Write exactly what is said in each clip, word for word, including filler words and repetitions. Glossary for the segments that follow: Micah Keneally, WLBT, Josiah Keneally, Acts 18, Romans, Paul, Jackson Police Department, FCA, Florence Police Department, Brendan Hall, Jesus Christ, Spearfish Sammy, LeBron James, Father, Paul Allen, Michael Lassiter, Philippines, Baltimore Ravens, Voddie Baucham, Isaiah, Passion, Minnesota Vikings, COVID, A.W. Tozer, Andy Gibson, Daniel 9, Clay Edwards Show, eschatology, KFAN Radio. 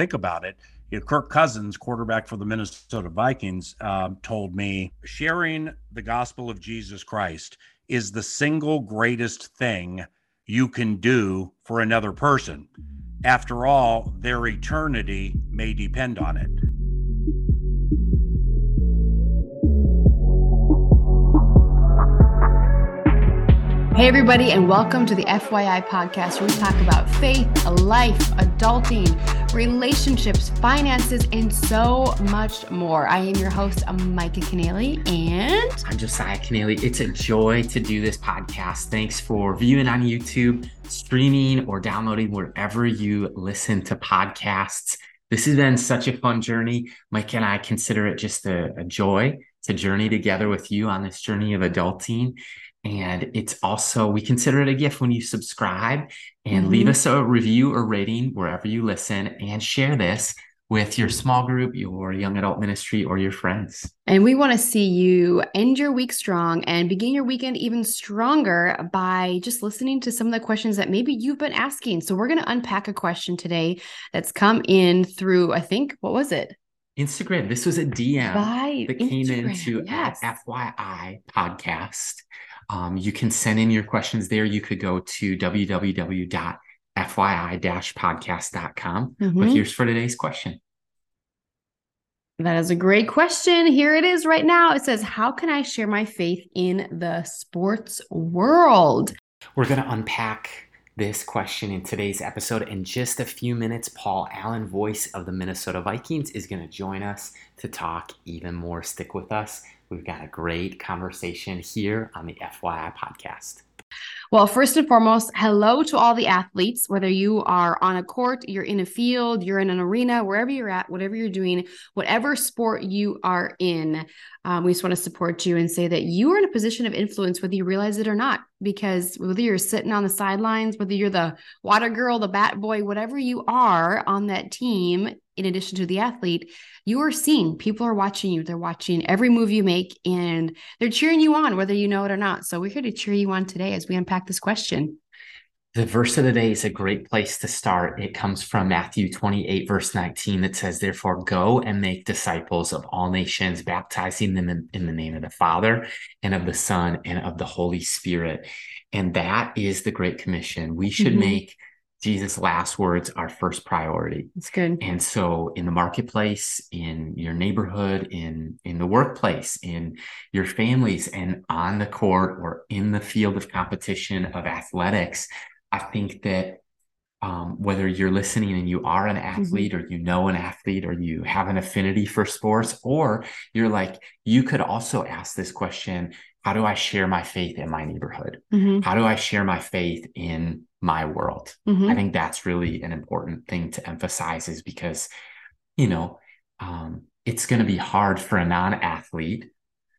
think about it, you know, Kirk Cousins, quarterback for the Minnesota Vikings, um, told me sharing the gospel of Jesus Christ is the single greatest thing you can do for another person. After all, their eternity may depend on it. Hey everybody, and welcome to the F Y I podcast, where we talk about faith, life, adulting, relationships, finances, and so much more. I am your host, Micah Keneally, and I'm Josiah Keneally. It's a joy to do this podcast. Thanks for viewing on YouTube, streaming, or downloading wherever you listen to podcasts. This has been such a fun journey. Mike and I consider it just a, a joy to journey together with you on this journey of adulting. And it's also, we consider it a gift when you subscribe and mm-hmm. leave us a review or rating wherever you listen, and share this with your small group, your young adult ministry, or your friends. And we want to see you end your week strong and begin your weekend even stronger by just listening to some of the questions that maybe you've been asking. So we're going to unpack a question today that's come in through, I think, what was it? Instagram. This was a D M By that came Instagram, into yes. F Y I podcast. Um, you can send in your questions there. You could go to w w w dot f y i dash podcast dot com mm-hmm. But here's for today's question. That is a great question. Here it is right now. It says, how can I share my faith in the sports world? We're going to unpack this question in today's episode. In just a few minutes, Paul Allen, voice of the Minnesota Vikings, is going to join us to talk even more. Stick with us. We've got a great conversation here on the F Y I podcast. Well, first and foremost, hello to all the athletes, whether you are on a court, you're in a field, you're in an arena, wherever you're at, whatever you're doing, whatever sport you are in. Um, we just want to support you and say that you are in a position of influence, whether you realize it or not, because whether you're sitting on the sidelines, whether you're the water girl, the bat boy, whatever you are on that team, in addition to the athlete, you are seen. People are watching you. They're watching every move you make, and they're cheering you on, whether you know it or not. So we're here to cheer you on today as we unpack this question. The verse of the day is a great place to start. It comes from Matthew twenty-eight, verse nineteen, that says, therefore, go and make disciples of all nations, baptizing them in, in the name of the Father and of the Son and of the Holy Spirit. And that is the Great Commission. We should mm-hmm. make Jesus' last words are first priority. That's good. And so in the marketplace, in your neighborhood, in, in the workplace, in your families, and on the court or in the field of competition of athletics, I think that um, whether you're listening and you are an athlete mm-hmm. or you know an athlete or you have an affinity for sports, or you're like, you could also ask this question, how do I share my faith in my neighborhood? Mm-hmm. How do I share my faith in my world? Mm-hmm. I think that's really an important thing to emphasize, is because, you know, um, it's going to be hard for a non-athlete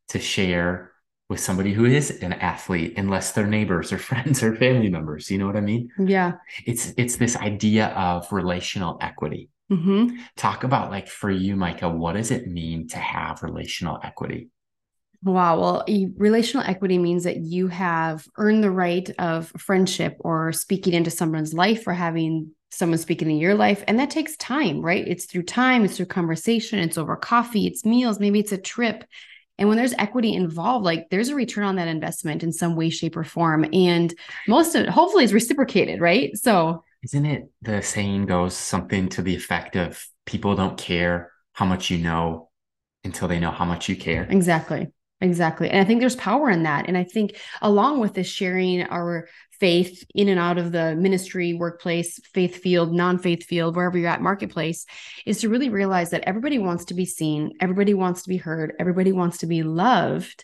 to share with somebody who is an athlete, unless they're neighbors or friends or family members. You know what I mean? Yeah. It's, it's this idea of relational equity. Mm-hmm. Talk about, like, for you, Micah, what does it mean to have relational equity? Wow. Well, relational equity means that you have earned the right of friendship or speaking into someone's life or having someone speaking in your life. And that takes time, right? It's through time, it's through conversation, it's over coffee, it's meals, maybe it's a trip. And when there's equity involved, like, there's a return on that investment in some way, shape, or form. And most of it, hopefully, is reciprocated, right? So isn't it the saying goes something to the effect of, people don't care how much you know until they know how much you care? Exactly. Exactly. And I think there's power in that. And I think along with this, sharing our faith in and out of the ministry, workplace, faith field, non-faith field, wherever you're at, marketplace, is to really realize that everybody wants to be seen. Everybody wants to be heard. Everybody wants to be loved.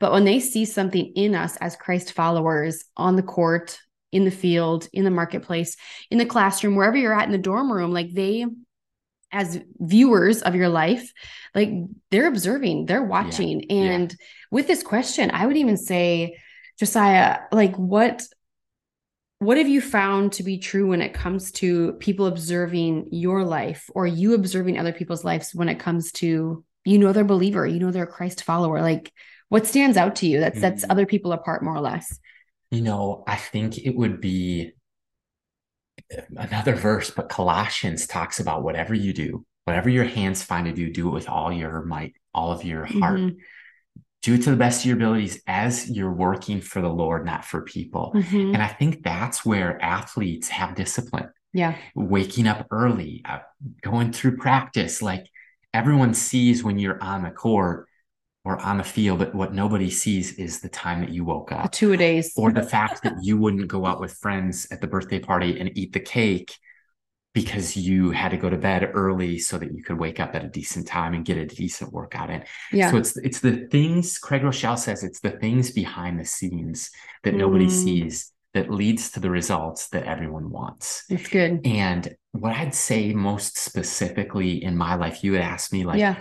But when they see something in us as Christ followers on the court, in the field, in the marketplace, in the classroom, wherever you're at, in the dorm room, like, they, as viewers of your life, like, they're observing, they're watching. Yeah, and yeah. with this question, I would even say, Josiah, like, what, what have you found to be true when it comes to people observing your life, or you observing other people's lives when it comes to, you know, they're a believer, you know, they're a Christ follower, like, what stands out to you that sets mm-hmm. other people apart, more or less? You know, I think it would be another verse, but Colossians talks about whatever you do, whatever your hands find to do, do it with all your might, all of your heart. Mm-hmm. Do it to the best of your abilities as you're working for the Lord, not for people. Mm-hmm. And I think that's where athletes have discipline. Yeah. Waking up early, uh, going through practice. Like, everyone sees when you're on the court or on the field, but what nobody sees is the time that you woke up. The two days. Or the fact that you wouldn't go out with friends at the birthday party and eat the cake because you had to go to bed early so that you could wake up at a decent time and get a decent workout in. Yeah. So it's, it's the things, Craig Rochelle says, it's the things behind the scenes that mm. nobody sees that leads to the results that everyone wants. It's good. And what I'd say most specifically in my life, you would ask me, like, yeah.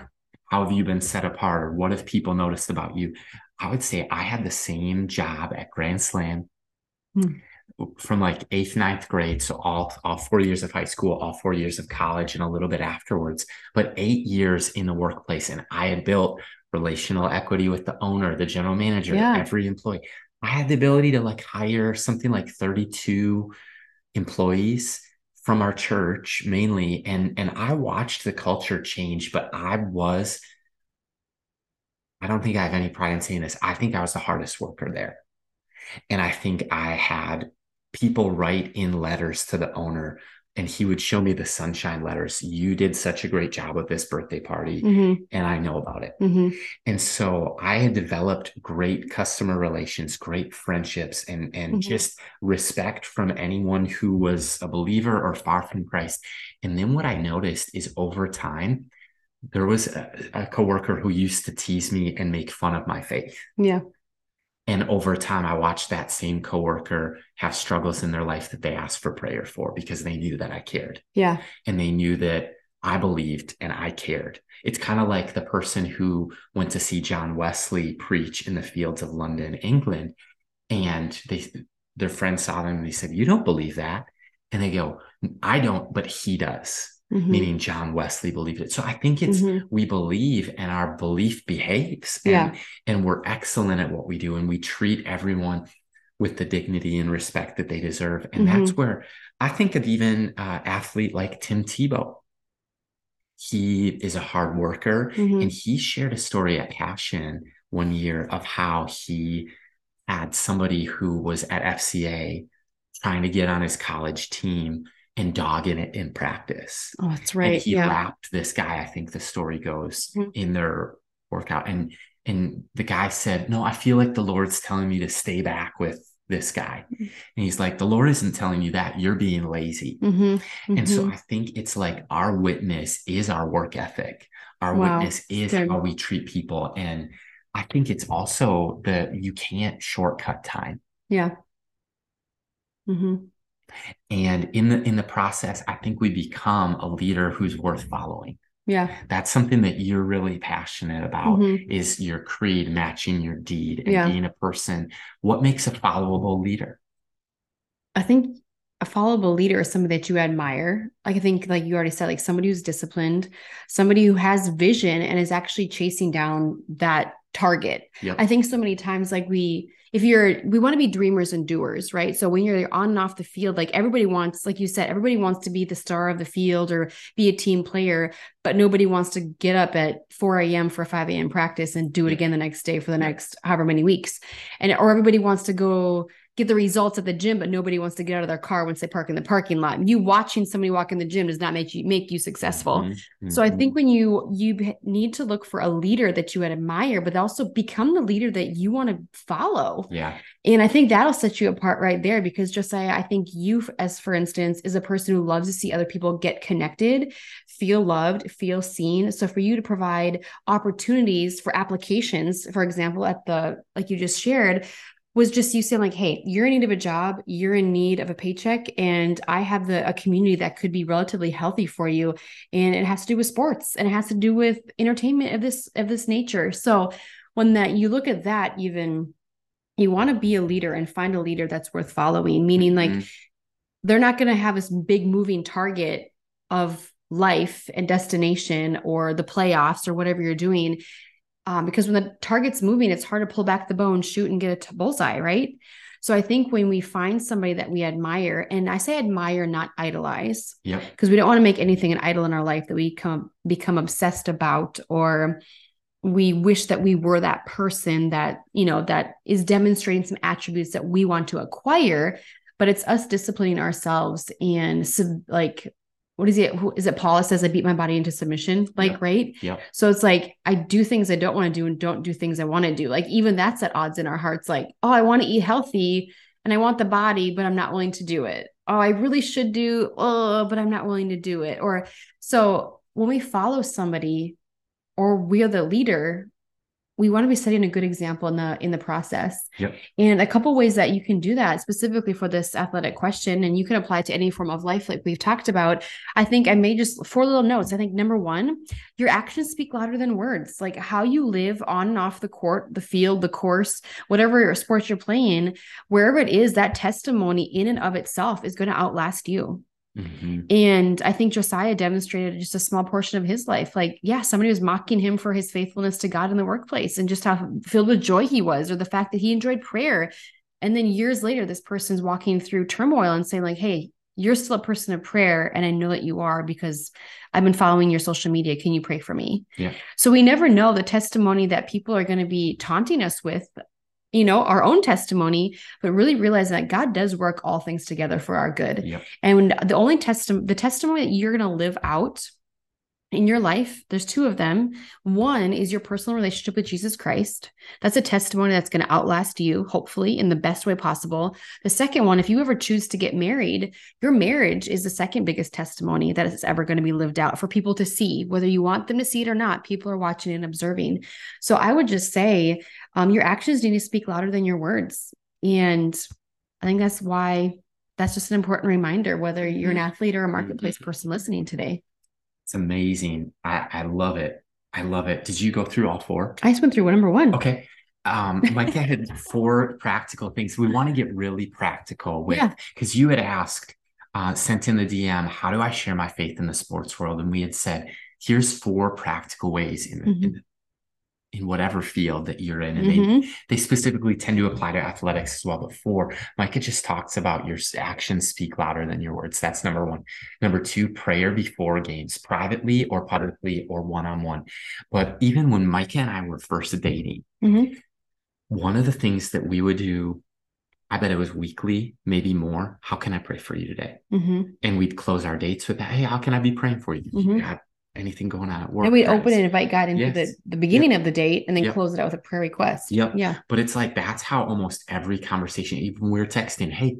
how have you been set apart? Or what have people noticed about you? I would say I had the same job at Grand Slam. Mm. From like eighth, ninth grade. So all, all four years of high school, all four years of college, and a little bit afterwards, but eight years in the workplace. And I had built relational equity with the owner, the general manager, yeah. every employee. I had the ability to like hire something like thirty-two employees from our church mainly. And, and I watched the culture change, but I was, I don't think I have any pride in saying this. I think I was the hardest worker there. And I think I had people write in letters to the owner, and he would show me the sunshine letters. You did such a great job with this birthday party, mm-hmm. and I know about it. Mm-hmm. And so I had developed great customer relations, great friendships, and, and mm-hmm. just respect from anyone who was a believer or far from Christ. And then what I noticed is over time, there was a, a coworker who used to tease me and make fun of my faith. Yeah. And over time, I watched that same coworker have struggles in their life that they asked for prayer for, because they knew that I cared. Yeah. And they knew that I believed and I cared. It's kind of like the person who went to see John Wesley preach in the fields of London, England. And they, their friend saw them and they said, "You don't believe that." And they go, "I don't, but he does." Mm-hmm. Meaning John Wesley believed it. So I think it's, mm-hmm. we believe and our belief behaves, and, yeah. and we're excellent at what we do. And we treat everyone with the dignity and respect that they deserve. And mm-hmm. that's where I think of even uh athlete like Tim Tebow. He is a hard worker, mm-hmm. and he shared a story at Passion one year of how he had somebody who was at F C A trying to get on his college team and dogging it in practice. Oh, that's right. And he yeah. lapped this guy, I think the story goes, mm-hmm. in their workout. And and the guy said, "No, I feel like the Lord's telling me to stay back with this guy." Mm-hmm. And he's like, "The Lord isn't telling you that. You're being lazy." Mm-hmm. Mm-hmm. And so I think it's like our witness is our work ethic. Our wow. witness is Good. how we treat people. And I think it's also that you can't shortcut time. Yeah. Mm-hmm. And in the, in the process, I think we become a leader who's worth following. Yeah. That's something that you're really passionate about, mm-hmm. is your creed matching your deed and yeah. being a person. What makes a followable leader? I think a followable leader is somebody that you admire. Like, I think, like you already said, like somebody who's disciplined, somebody who has vision and is actually chasing down that target. Yep. I think so many times, like we, if you're, we want to be dreamers and doers, right? So when you're on and off the field, like everybody wants, like you said, everybody wants to be the star of the field or be a team player, but nobody wants to get up at four a.m. for five a.m. practice and do it again the next day for the next however many weeks. And, or everybody wants to go get the results at the gym, but nobody wants to get out of their car once they park in the parking lot. You watching somebody walk in the gym does not make you make you successful. Mm-hmm. So I think when you, you need to look for a leader that you admire, but also become the leader that you want to follow. Yeah. And I think that'll set you apart right there, because Josiah, I think you, as for instance, is a person who loves to see other people get connected, feel loved, feel seen. So for you to provide opportunities for applications, for example, at the, like you just shared, was just you saying like, "Hey, you're in need of a job, you're in need of a paycheck, and I have the a community that could be relatively healthy for you. And it has to do with sports, and it has to do with entertainment of this, of this nature." So when that, you look at that, even you want to be a leader and find a leader that's worth following, meaning mm-hmm. like they're not going to have this big moving target of life and destination or the playoffs or whatever you're doing. Um, because when the target's moving, it's hard to pull back the bow and shoot and get a t- bullseye, right? So I think when we find somebody that we admire, and I say admire, not idolize, yeah, because we don't want to make anything an idol in our life that we come, become obsessed about, or we wish that we were that person that, you know, that is demonstrating some attributes that we want to acquire, but it's us disciplining ourselves and sub, like, what is it? Is it Paula says, I beat my body into submission? Like, yeah. Right. Yeah. So it's like, I do things I don't want to do and don't do things I want to do. Like, even that's at odds in our hearts. Like, oh, I want to eat healthy and I want the body, but I'm not willing to do it. Oh, I really should do. Oh, but I'm not willing to do it. Or so when we follow somebody or we're the leader, we want to be setting a good example in the, in the process. Yep. And a couple ways that you can do that specifically for this athletic question, and you can apply to any form of life like we've talked about. I think I made just four little notes. I think number one, your actions speak louder than words. Like how you live on and off the court, the field, the course, whatever sports you're playing, wherever it is, that testimony in and of itself is going to outlast you. Mm-hmm. And I think Josiah demonstrated just a small portion of his life. Like, yeah, somebody was mocking him for his faithfulness to God in the workplace and just how filled with joy he was, or the fact that he enjoyed prayer. And then years later, this person's walking through turmoil and saying like, hey, you're still a person of prayer. And I know that you are because I've been following your social media. Can you pray for me? Yeah. So we never know the testimony that people are going to be taunting us with, you know, our own testimony, but really realize that God does work all things together for our good. Yep. And the only testimony, the testimony that you're going to live out in your life, there's two of them. One is your personal relationship with Jesus Christ. That's a testimony that's going to outlast you, hopefully, in the best way possible. The second one, if you ever choose to get married, your marriage is the second biggest testimony that is ever going to be lived out for people to see, whether you want them to see it or not. People are watching and observing. So I would just say, um, your actions need to speak louder than your words. And I think that's why that's just an important reminder, whether you're an athlete or a marketplace person listening today. It's amazing. I, I love it. I love it. Did you go through all four? I just went through number one. Okay. Um, Micah had four practical things. We want to get really practical with, because yeah. you had asked, uh, sent in the D M, how do I share my faith in the sports world? And we had said, here's four practical ways in, mm-hmm. in, in whatever field that you're in. And mm-hmm. they, they specifically tend to apply to athletics as well. But four, Micah just talks about your actions speak louder than your words. That's number one. Number two, prayer before games, privately or publicly or one-on-one. But even when Micah and I were first dating, mm-hmm. one of the things that we would do, I bet it was weekly, maybe more. How can I pray for you today? Mm-hmm. And we'd close our dates with, hey, how can I be praying for you? Mm-hmm. God, anything going on at work. And we open and invite God into yes. the, the beginning yep. of the date and then yep. close it out with a prayer request. Yep. Yeah. But it's like, that's how almost every conversation, even we're texting, hey,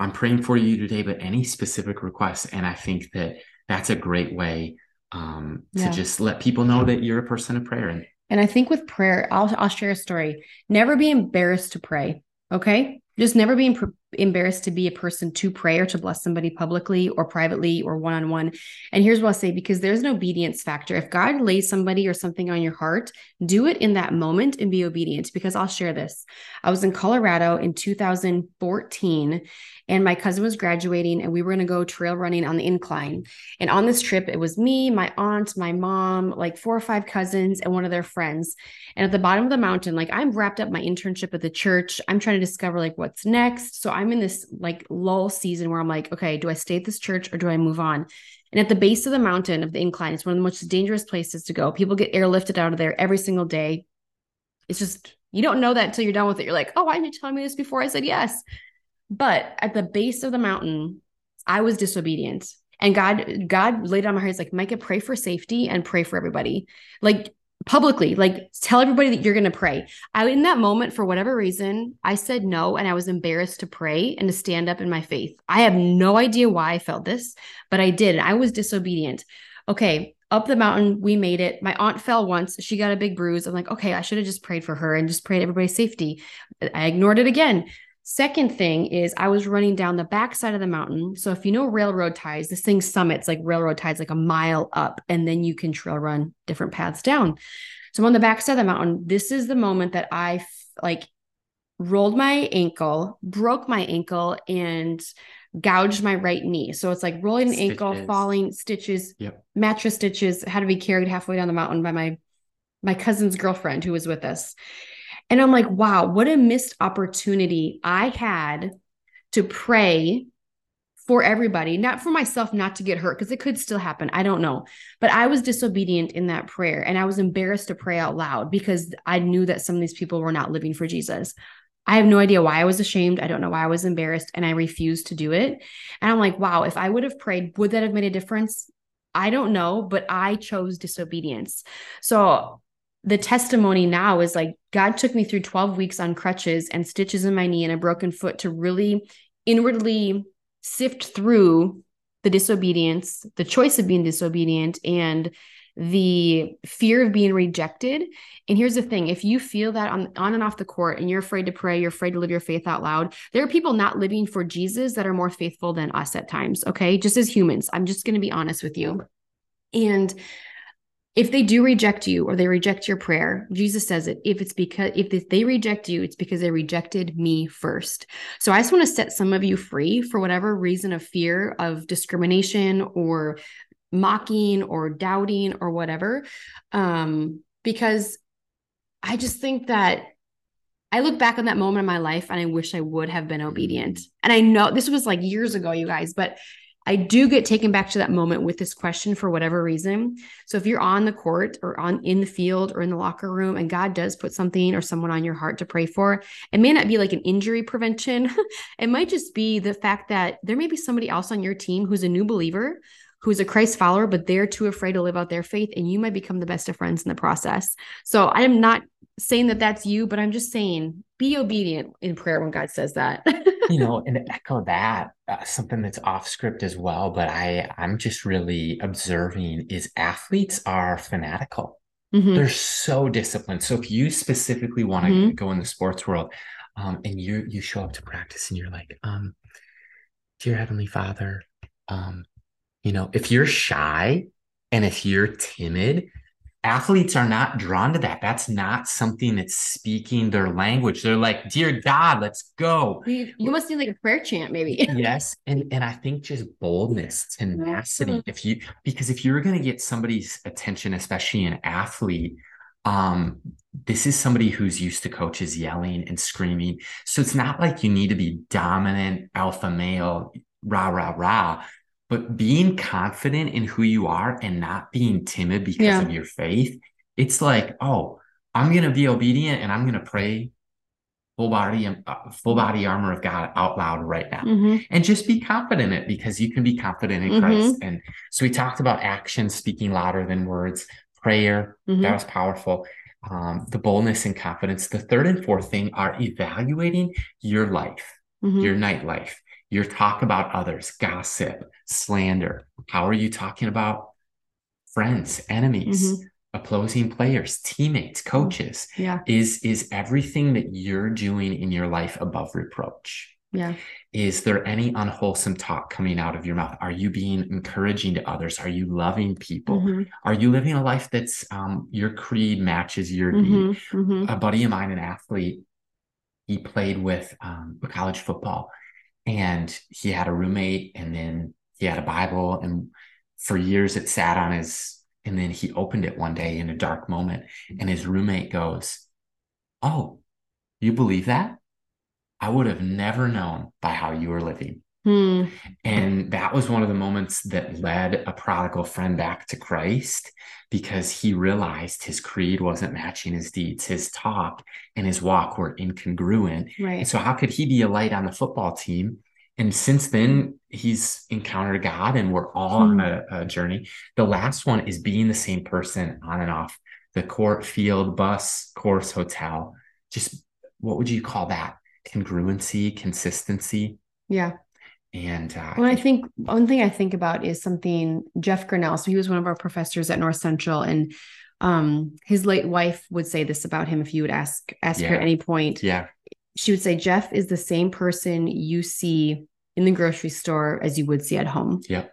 I'm praying for you today, but any specific requests. And I think that that's a great way um, to yeah. just let people know that you're a person of prayer. And, and I think with prayer, I'll, I'll share a story. Never be embarrassed to pray. Okay. Just never being pr- embarrassed to be a person to pray or to bless somebody publicly or privately or one-on-one. And here's what I'll say, because there's an obedience factor. If God lays somebody or something on your heart, do it in that moment and be obedient, because I'll share this. I was in Colorado in two thousand fourteen and my cousin was graduating and we were going to go trail running on the incline. And on this trip, it was me, my aunt, my mom, like four or five cousins and one of their friends. And at the bottom of the mountain, like I'm wrapped up my internship at the church. I'm trying to discover like what's next. So I'm in this like lull season where I'm like, okay, do I stay at this church or do I move on? And at the base of the mountain of the incline, it's one of the most dangerous places to go. People get airlifted out of there every single day. It's just, you don't know that until you're done with it. You're like, oh, why didn't you tell me this before I said yes? But at the base of the mountain, I was disobedient. And God, God laid on my heart. He's like, Micah, pray for safety and pray for everybody. Like publicly, like tell everybody that you're going to pray. I, in that moment, for whatever reason, I said no. And I was embarrassed to pray and to stand up in my faith. I have no idea why I felt this, but I did. And I was disobedient. Okay. Up the mountain, we made it. My aunt fell once. She got a big bruise. I'm like, okay, I should have just prayed for her and just prayed everybody's safety. I ignored it again. Second thing is I was running down the backside of the mountain. So if you know railroad ties, this thing summits like railroad ties, like a mile up, and then you can trail run different paths down. So I'm on the backside of the mountain. This is the moment that I f- like rolled my ankle, broke my ankle, and gouged my right knee. So it's like rolling an stitches. ankle, falling, stitches, yep. mattress stitches, had to be carried halfway down the mountain by my, my cousin's girlfriend who was with us. And I'm like, wow, what a missed opportunity I had to pray for everybody, not for myself, not to get hurt, because it could still happen. I don't know. But I was disobedient in that prayer, and I was embarrassed to pray out loud because I knew that some of these people were not living for Jesus. I have no idea why I was ashamed. I don't know why I was embarrassed, and I refused to do it. And I'm like, wow, if I would have prayed, would that have made a difference? I don't know, but I chose disobedience. So the testimony now is like, God took me through twelve weeks on crutches and stitches in my knee and a broken foot to really inwardly sift through the disobedience, the choice of being disobedient, and the fear of being rejected. And here's the thing. If you feel that on, on and off the court, and you're afraid to pray, you're afraid to live your faith out loud, there are people not living for Jesus that are more faithful than us at times. Okay. Just as humans, I'm just going to be honest with you. And if they do reject you or they reject your prayer, Jesus says it, if it's because if they reject you, it's because they rejected me first. So I just want to set some of you free for whatever reason of fear of discrimination or mocking or doubting or whatever. Um, because I just think that I look back on that moment in my life and I wish I would have been obedient. And I know this was like years ago, you guys, but I do get taken back to that moment with this question for whatever reason. So if you're on the court or on in the field or in the locker room, and God does put something or someone on your heart to pray for, it may not be like an injury prevention. It might just be the fact that there may be somebody else on your team who's a new believer, who's a Christ follower, but they're too afraid to live out their faith, and you might become the best of friends in the process. So I am not saying that that's you, but I'm just saying be obedient in prayer when God says that. You know, and echo that, uh, something that's off script as well, but I, I'm just really observing is athletes are fanatical. Mm-hmm. They're so disciplined. So if you specifically want to mm-hmm. go in the sports world um, and you, you show up to practice and you're like, um, dear Heavenly Father, um, you know, if you're shy and if you're timid, athletes are not drawn to that. That's not something that's speaking their language. They're like, dear God, let's go. You, you must need like a prayer chant maybe. Yes. And and I think just boldness, tenacity. Mm-hmm. If you, because if you're going to get somebody's attention, especially an athlete, um, this is somebody who's used to coaches yelling and screaming. So it's not like you need to be dominant, alpha male, rah, rah, rah. But being confident in who you are and not being timid because yeah. of your faith, it's like, oh, I'm going to be obedient and I'm going to pray full body, uh, full body armor of God out loud right now. Mm-hmm. And just be confident in it because you can be confident in mm-hmm. Christ. And so we talked about action, speaking louder than words, prayer. Mm-hmm. That was powerful. Um, the boldness and confidence. The third and fourth thing are evaluating your life, mm-hmm. your nightlife. Your talk about others, gossip, slander. How are you talking about friends, enemies, mm-hmm. opposing players, teammates, coaches? Yeah. Is, is everything that you're doing in your life above reproach? Yeah. Is there any unwholesome talk coming out of your mouth? Are you being encouraging to others? Are you loving people? Mm-hmm. Are you living a life that's um, your creed matches your mm-hmm. deed? Mm-hmm. A buddy of mine, an athlete, he played with um, college football. And he had a roommate, and then he had a Bible, and for years it sat on his, and then he opened it one day in a dark moment, and his roommate goes, oh, you believe that? I would have never known by how you were living. Hmm. And that was one of the moments that led a prodigal friend back to Christ, because he realized his creed wasn't matching his deeds. His talk and his walk were incongruent. Right. And so how could he be a light on the football team? And since then, he's encountered God, and we're all hmm. on a, a journey. The last one is being the same person on and off the court, field, bus, course, hotel. Just what would you call that? Congruency, consistency. Yeah. And uh, when I think one thing I think about is something Jeff Grinnell. So he was one of our professors at North Central, and um, his late wife would say this about him. If you would ask ask yeah. her at any point, yeah, she would say Jeff is the same person you see in the grocery store as you would see at home. Yeah,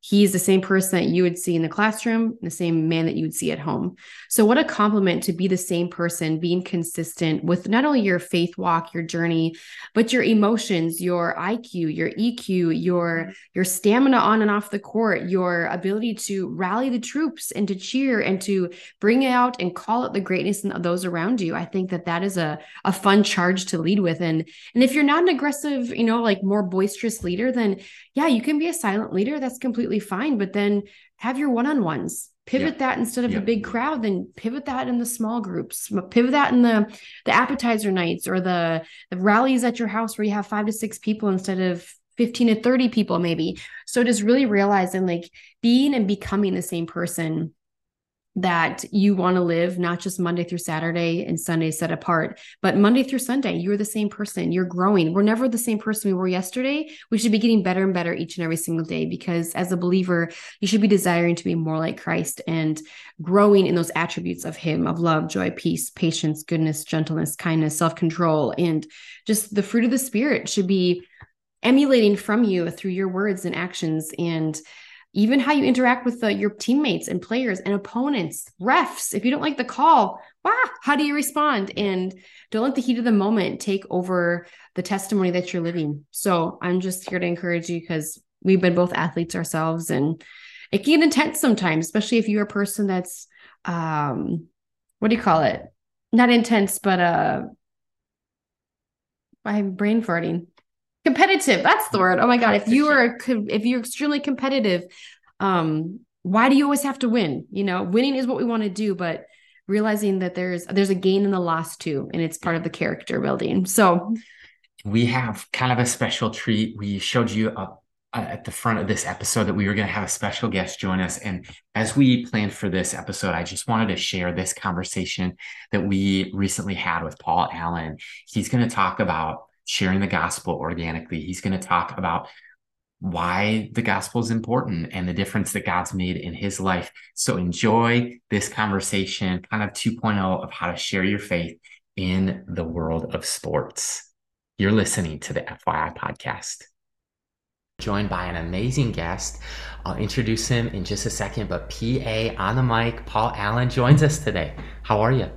He's the same person that you would see in the classroom, the same man that you would see at home. So what a compliment to be the same person, being consistent with not only your faith walk, your journey, but your emotions, your I Q, your E Q, your, your stamina on and off the court, your ability to rally the troops and to cheer and to bring out and call out the greatness of those around you. I think that that is a, a fun charge to lead with. And, and if you're not an aggressive, you know, like more boisterous leader, then yeah, you can be a silent leader. That's completely fine, but then have your one-on-ones, pivot yeah. that instead of yeah. a big crowd, then pivot that in the small groups, pivot that in the, the appetizer nights or the, the rallies at your house where you have five to six people instead of fifteen to thirty people maybe. So just really realizing like being and becoming the same person that you want to live, not just Monday through Saturday and Sunday set apart, but Monday through Sunday, you're the same person. You're growing. We're never the same person we were yesterday. We should be getting better and better each and every single day, because as a believer, you should be desiring to be more like Christ and growing in those attributes of him, of love, joy, peace, patience, goodness, gentleness, kindness, self-control, and just the fruit of the Spirit should be emulating from you through your words and actions, and even how you interact with the, your teammates and players and opponents, refs. If you don't like the call, wow, how do you respond? And don't let the heat of the moment take over the testimony that you're living. So I'm just here to encourage you, because we've been both athletes ourselves, and it can get intense sometimes, especially if you're a person that's, um, what do you call it? Not intense, but uh, I'm brain farting. Competitive. That's the word. Oh my God. If you are, if you're extremely competitive, um, why do you always have to win? You know, winning is what we want to do, but realizing that there's, there's a gain and a loss too. And it's part of the character building. So we have kind of a special treat. We showed you up at the front of this episode that we were going to have a special guest join us. And as we planned for this episode, I just wanted to share this conversation that we recently had with Paul Allen. He's going to talk about sharing the gospel organically. He's going to talk about why the gospel is important and the difference that God's made in his life. So enjoy this conversation, kind of two point oh of how to share your faith in the world of sports. You're listening to the F Y I podcast. Joined by an amazing guest. I'll introduce him in just a second, but P A on the mic, Paul Allen joins us today. How are you?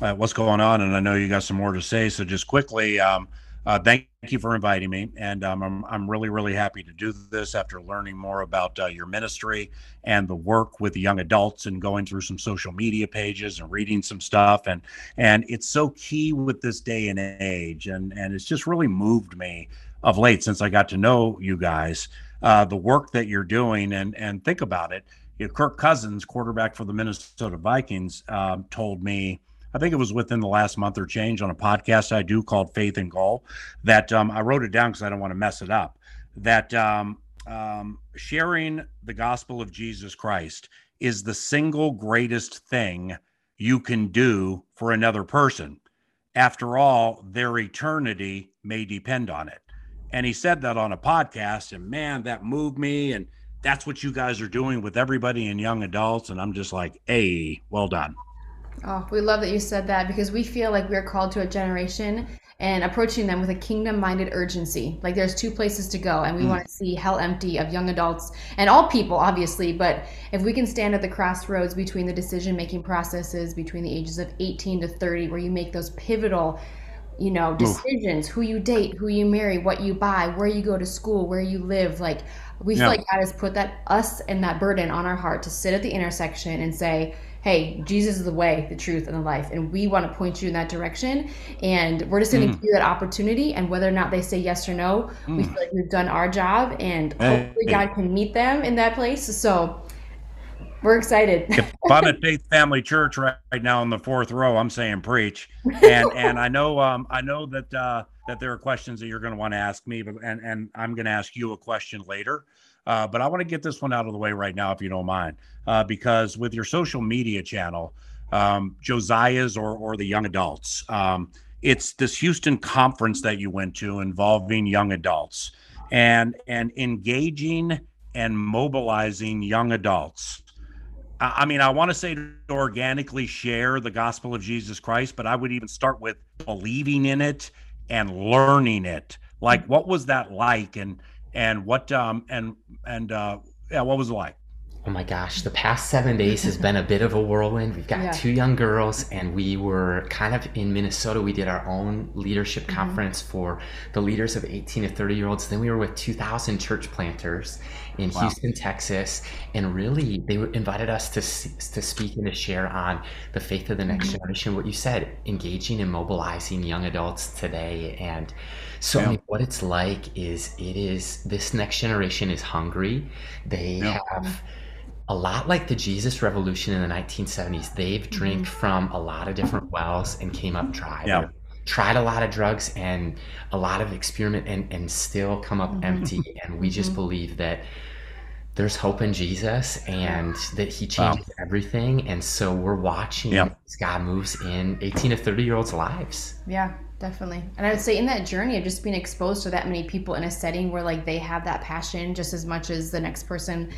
Uh, what's going on? And I know you got some more to say, so just quickly, um, uh, thank you for inviting me. And um, I'm, I'm really, really happy to do this after learning more about uh, your ministry and the work with the young adults, and going through some social media pages and reading some stuff. And and it's so key with this day and age. And, and it's just really moved me of late since I got to know you guys, uh, the work that you're doing. And, and think about it. You know, Kirk Cousins, quarterback for the Minnesota Vikings, um, told me, I think it was within the last month or change, on a podcast I do called Faith and Goal, that um, I wrote it down because I don't want to mess it up, that um, um, sharing the gospel of Jesus Christ is the single greatest thing you can do for another person. After all, their eternity may depend on it. And he said that on a podcast, and man, that moved me. And that's what you guys are doing with everybody and young adults. And I'm just like, hey, well done. Oh, we love that you said that, because we feel like we're called to a generation and approaching them with a kingdom-minded urgency. Like there's two places to go, and we mm. want to see hell empty of young adults and all people, obviously. But if we can stand at the crossroads between the decision-making processes between the ages of eighteen to thirty, where you make those pivotal, you know, decisions, Oof. who you date, who you marry, what you buy, where you go to school, where you live, like we yeah. feel like God has put that us and that burden on our heart to sit at the intersection and say, hey, Jesus is the way, the truth, and the life, and we want to point you in that direction. And we're just going to mm. give you that opportunity. And whether or not they say yes or no, mm. we feel like we've done our job, and hey. hopefully God can meet them in that place. So we're excited. If I'm at Faith Family Church right, right now in the fourth row, I'm saying preach. And and I know um I know that uh, that there are questions that you're going to want to ask me, but and and I'm going to ask you a question later. Uh, but I want to get this one out of the way right now, if you don't mind, uh, because with your social media channel, um, Josiah's or or the young adults, um, it's this Houston conference that you went to involving young adults, and and engaging and mobilizing young adults. I, I mean, I want to say to organically share the gospel of Jesus Christ, but I would even start with believing in it and learning it. Like, what was that like? And And what um and and uh yeah, what was it like? Oh my gosh, the past seven days has been a bit of a whirlwind. We've got yeah. two young girls, and we were kind of in Minnesota. We did our own leadership mm-hmm. conference for the leaders of eighteen to thirty year olds. Then we were with two thousand church planters in wow. Houston, Texas. And really, they invited us to to speak and to share on the faith of the next mm-hmm. generation. What you said, engaging and mobilizing young adults today. And so yeah. I mean, what it's like is it is this next generation is hungry. They yeah. have a lot like the Jesus Revolution in the nineteen seventies, they've drank from a lot of different wells and came up dry. Yeah. Tried a lot of drugs and a lot of experiment and, and still come up mm-hmm. empty. And we just mm-hmm. believe that there's hope in Jesus and that he changes wow. everything. And so we're watching yeah. as God moves in eighteen to thirty year olds' lives. Yeah, definitely. And I would say in that journey of just being exposed to that many people in a setting where like they have that passion just as much as the next person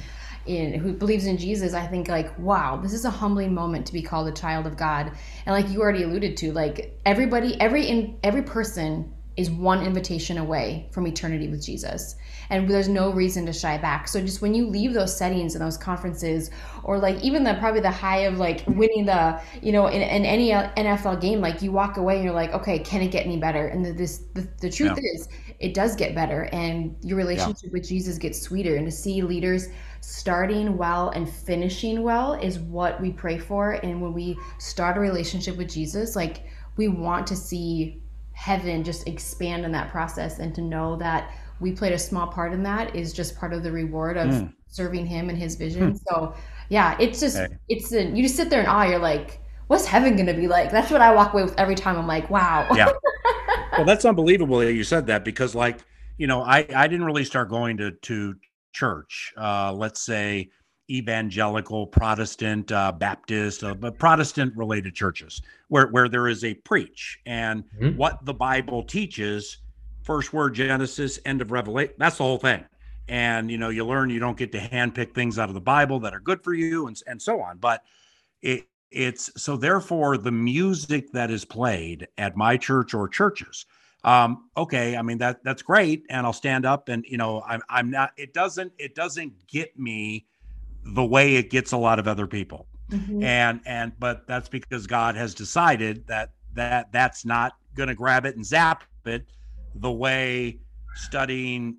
in who believes in Jesus, I think like, wow, this is a humbling moment to be called a child of God. And like you already alluded to, like everybody, every in, every person is one invitation away from eternity with Jesus. And there's no reason to shy back. So just when you leave those settings and those conferences, or like even the probably the high of like winning the, you know, in, in any N F L game, like you walk away and you're like, okay, can it get any better? And the, this, the, the truth yeah. is, it does get better, and your relationship yeah. with Jesus gets sweeter. And to see leaders starting well and finishing well is what we pray for. And when we start a relationship with Jesus, like we want to see heaven just expand in that process, and to know that we played a small part in that is just part of the reward of mm. serving him and his vision. Mm. So yeah, it's just, hey. it's a, you just sit there in awe. You're like, what's heaven going to be like? That's what I walk away with every time. I'm like, wow. Yeah. Well, that's unbelievable that you said that, because like, you know, I, I didn't really start going to, to church, uh, let's say evangelical, Protestant, uh, Baptist, uh, but Protestant related churches where, where there is a preach and mm-hmm. what the Bible teaches, first word, Genesis, end of Revelation, that's the whole thing. And, you know, you learn, you don't get to handpick things out of the Bible that are good for you and, and so on. But it, It's so therefore the music that is played at my church or churches. Um, okay. I mean, that that's great. And I'll stand up and, you know, I'm, I'm not, it doesn't, it doesn't get me the way it gets a lot of other people. Mm-hmm. And, and, but that's because God has decided that, that that's not going to grab it and zap it the way studying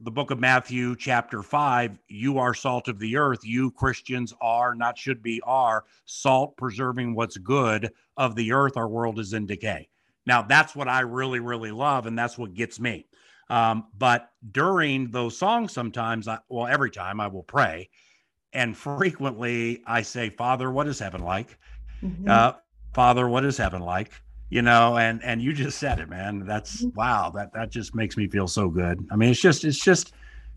the book of Matthew chapter five, you are salt of the earth. You Christians are, not should be, are salt, preserving what's good of the earth. Our world is in decay. Now that's what I really, really love. And that's what gets me. Um, but during those songs, sometimes I, well, every time I will pray, and frequently I say, Father, what is heaven like? Mm-hmm. Uh, Father, what is heaven like? You know, and, and you just said it, man. That's wow. That, that just makes me feel so good. I mean, it's just, it's just,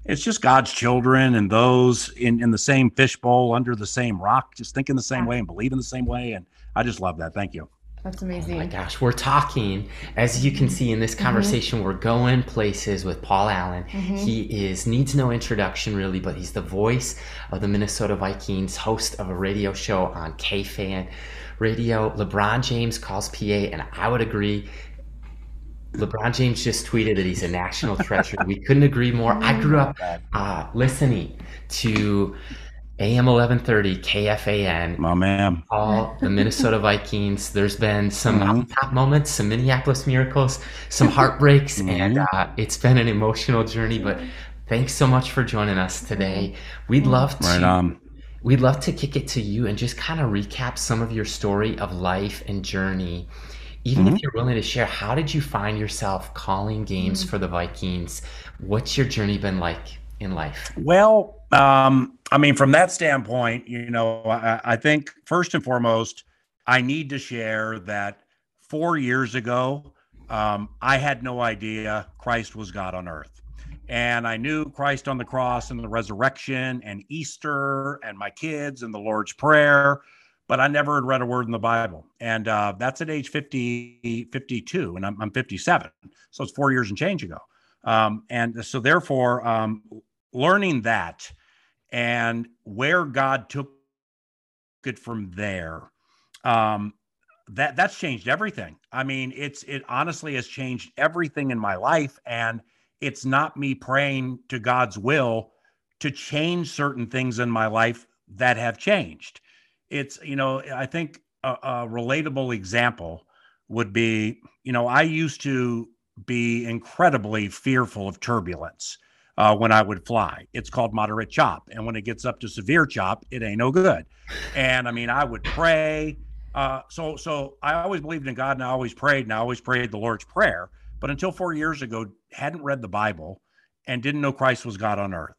it's just God's children and those in, in the same fishbowl under the same rock, just thinking the same way and believing the same way. And I just love that. Thank you. That's amazing. Oh my gosh, we're talking, as you can see in this conversation, mm-hmm. we're going places with Paul Allen. Mm-hmm. He is needs no introduction really, but he's the voice of the Minnesota Vikings, host of a radio show on K FAN Radio. LeBron James calls P A, and I would agree. LeBron James just tweeted that he's a national treasure. We couldn't agree more. Mm-hmm. I grew up uh, listening to A M eleven thirty K FAN. My man. All the Minnesota Vikings. There's been some mm-hmm. mountaintop moments, some Minneapolis miracles, some heartbreaks, mm-hmm. and uh, it's been an emotional journey. But thanks so much for joining us today. We'd love to. Right on. We'd love to kick it to you and just kind of recap some of your story of life and journey. Even mm-hmm. if you're willing to share, how did you find yourself calling games mm-hmm. for the Vikings? What's your journey been like in life? Well, um, I mean, from that standpoint, you know, I, I think first and foremost, I need to share that four years ago, um, I had no idea Christ was God on earth. And I knew Christ on the cross and the resurrection and Easter and my kids and the Lord's Prayer, but I never had read a word in the Bible. And uh, that's at age fifty, fifty-two, and I'm, I'm fifty-seven. So it's four years and change ago. Um, and so therefore, um, learning that and where God took it from there, um, that that's changed everything. I mean, it's it honestly has changed everything in my life. And it's not me praying to God's will to change certain things in my life that have changed. It's, you know, I think a, a relatable example would be, you know, I used to be incredibly fearful of turbulence uh, when I would fly. It's called moderate chop. And when it gets up to severe chop, it ain't no good. And I mean, I would pray. Uh, so, so I always believed in God, and I always prayed, and I always prayed the Lord's Prayer, but until four years ago, hadn't read the Bible and didn't know Christ was God on earth.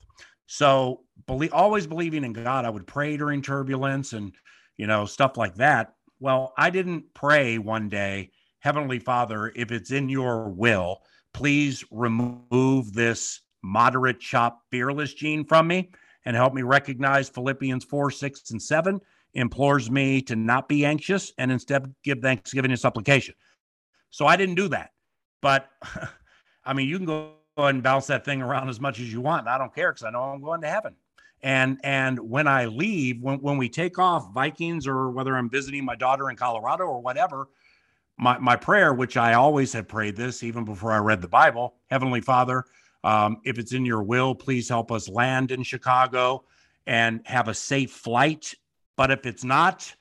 So believe, always believing in God, I would pray during turbulence and, you know, stuff like that. Well, I didn't pray one day, Heavenly Father, if it's in your will, please remove this moderate chop fearless gene from me and help me recognize Philippians four, six, and seven implores me to not be anxious and instead give thanksgiving and supplication. So I didn't do that. But I mean, you can go and bounce that thing around as much as you want. I don't care, because I know I'm going to heaven. And and when I leave, when, when we take off Vikings, or whether I'm visiting my daughter in Colorado or whatever, my, my prayer, which I always have prayed this even before I read the Bible, Heavenly Father, um, if it's in your will, please help us land in Chicago and have a safe flight. But if it's not,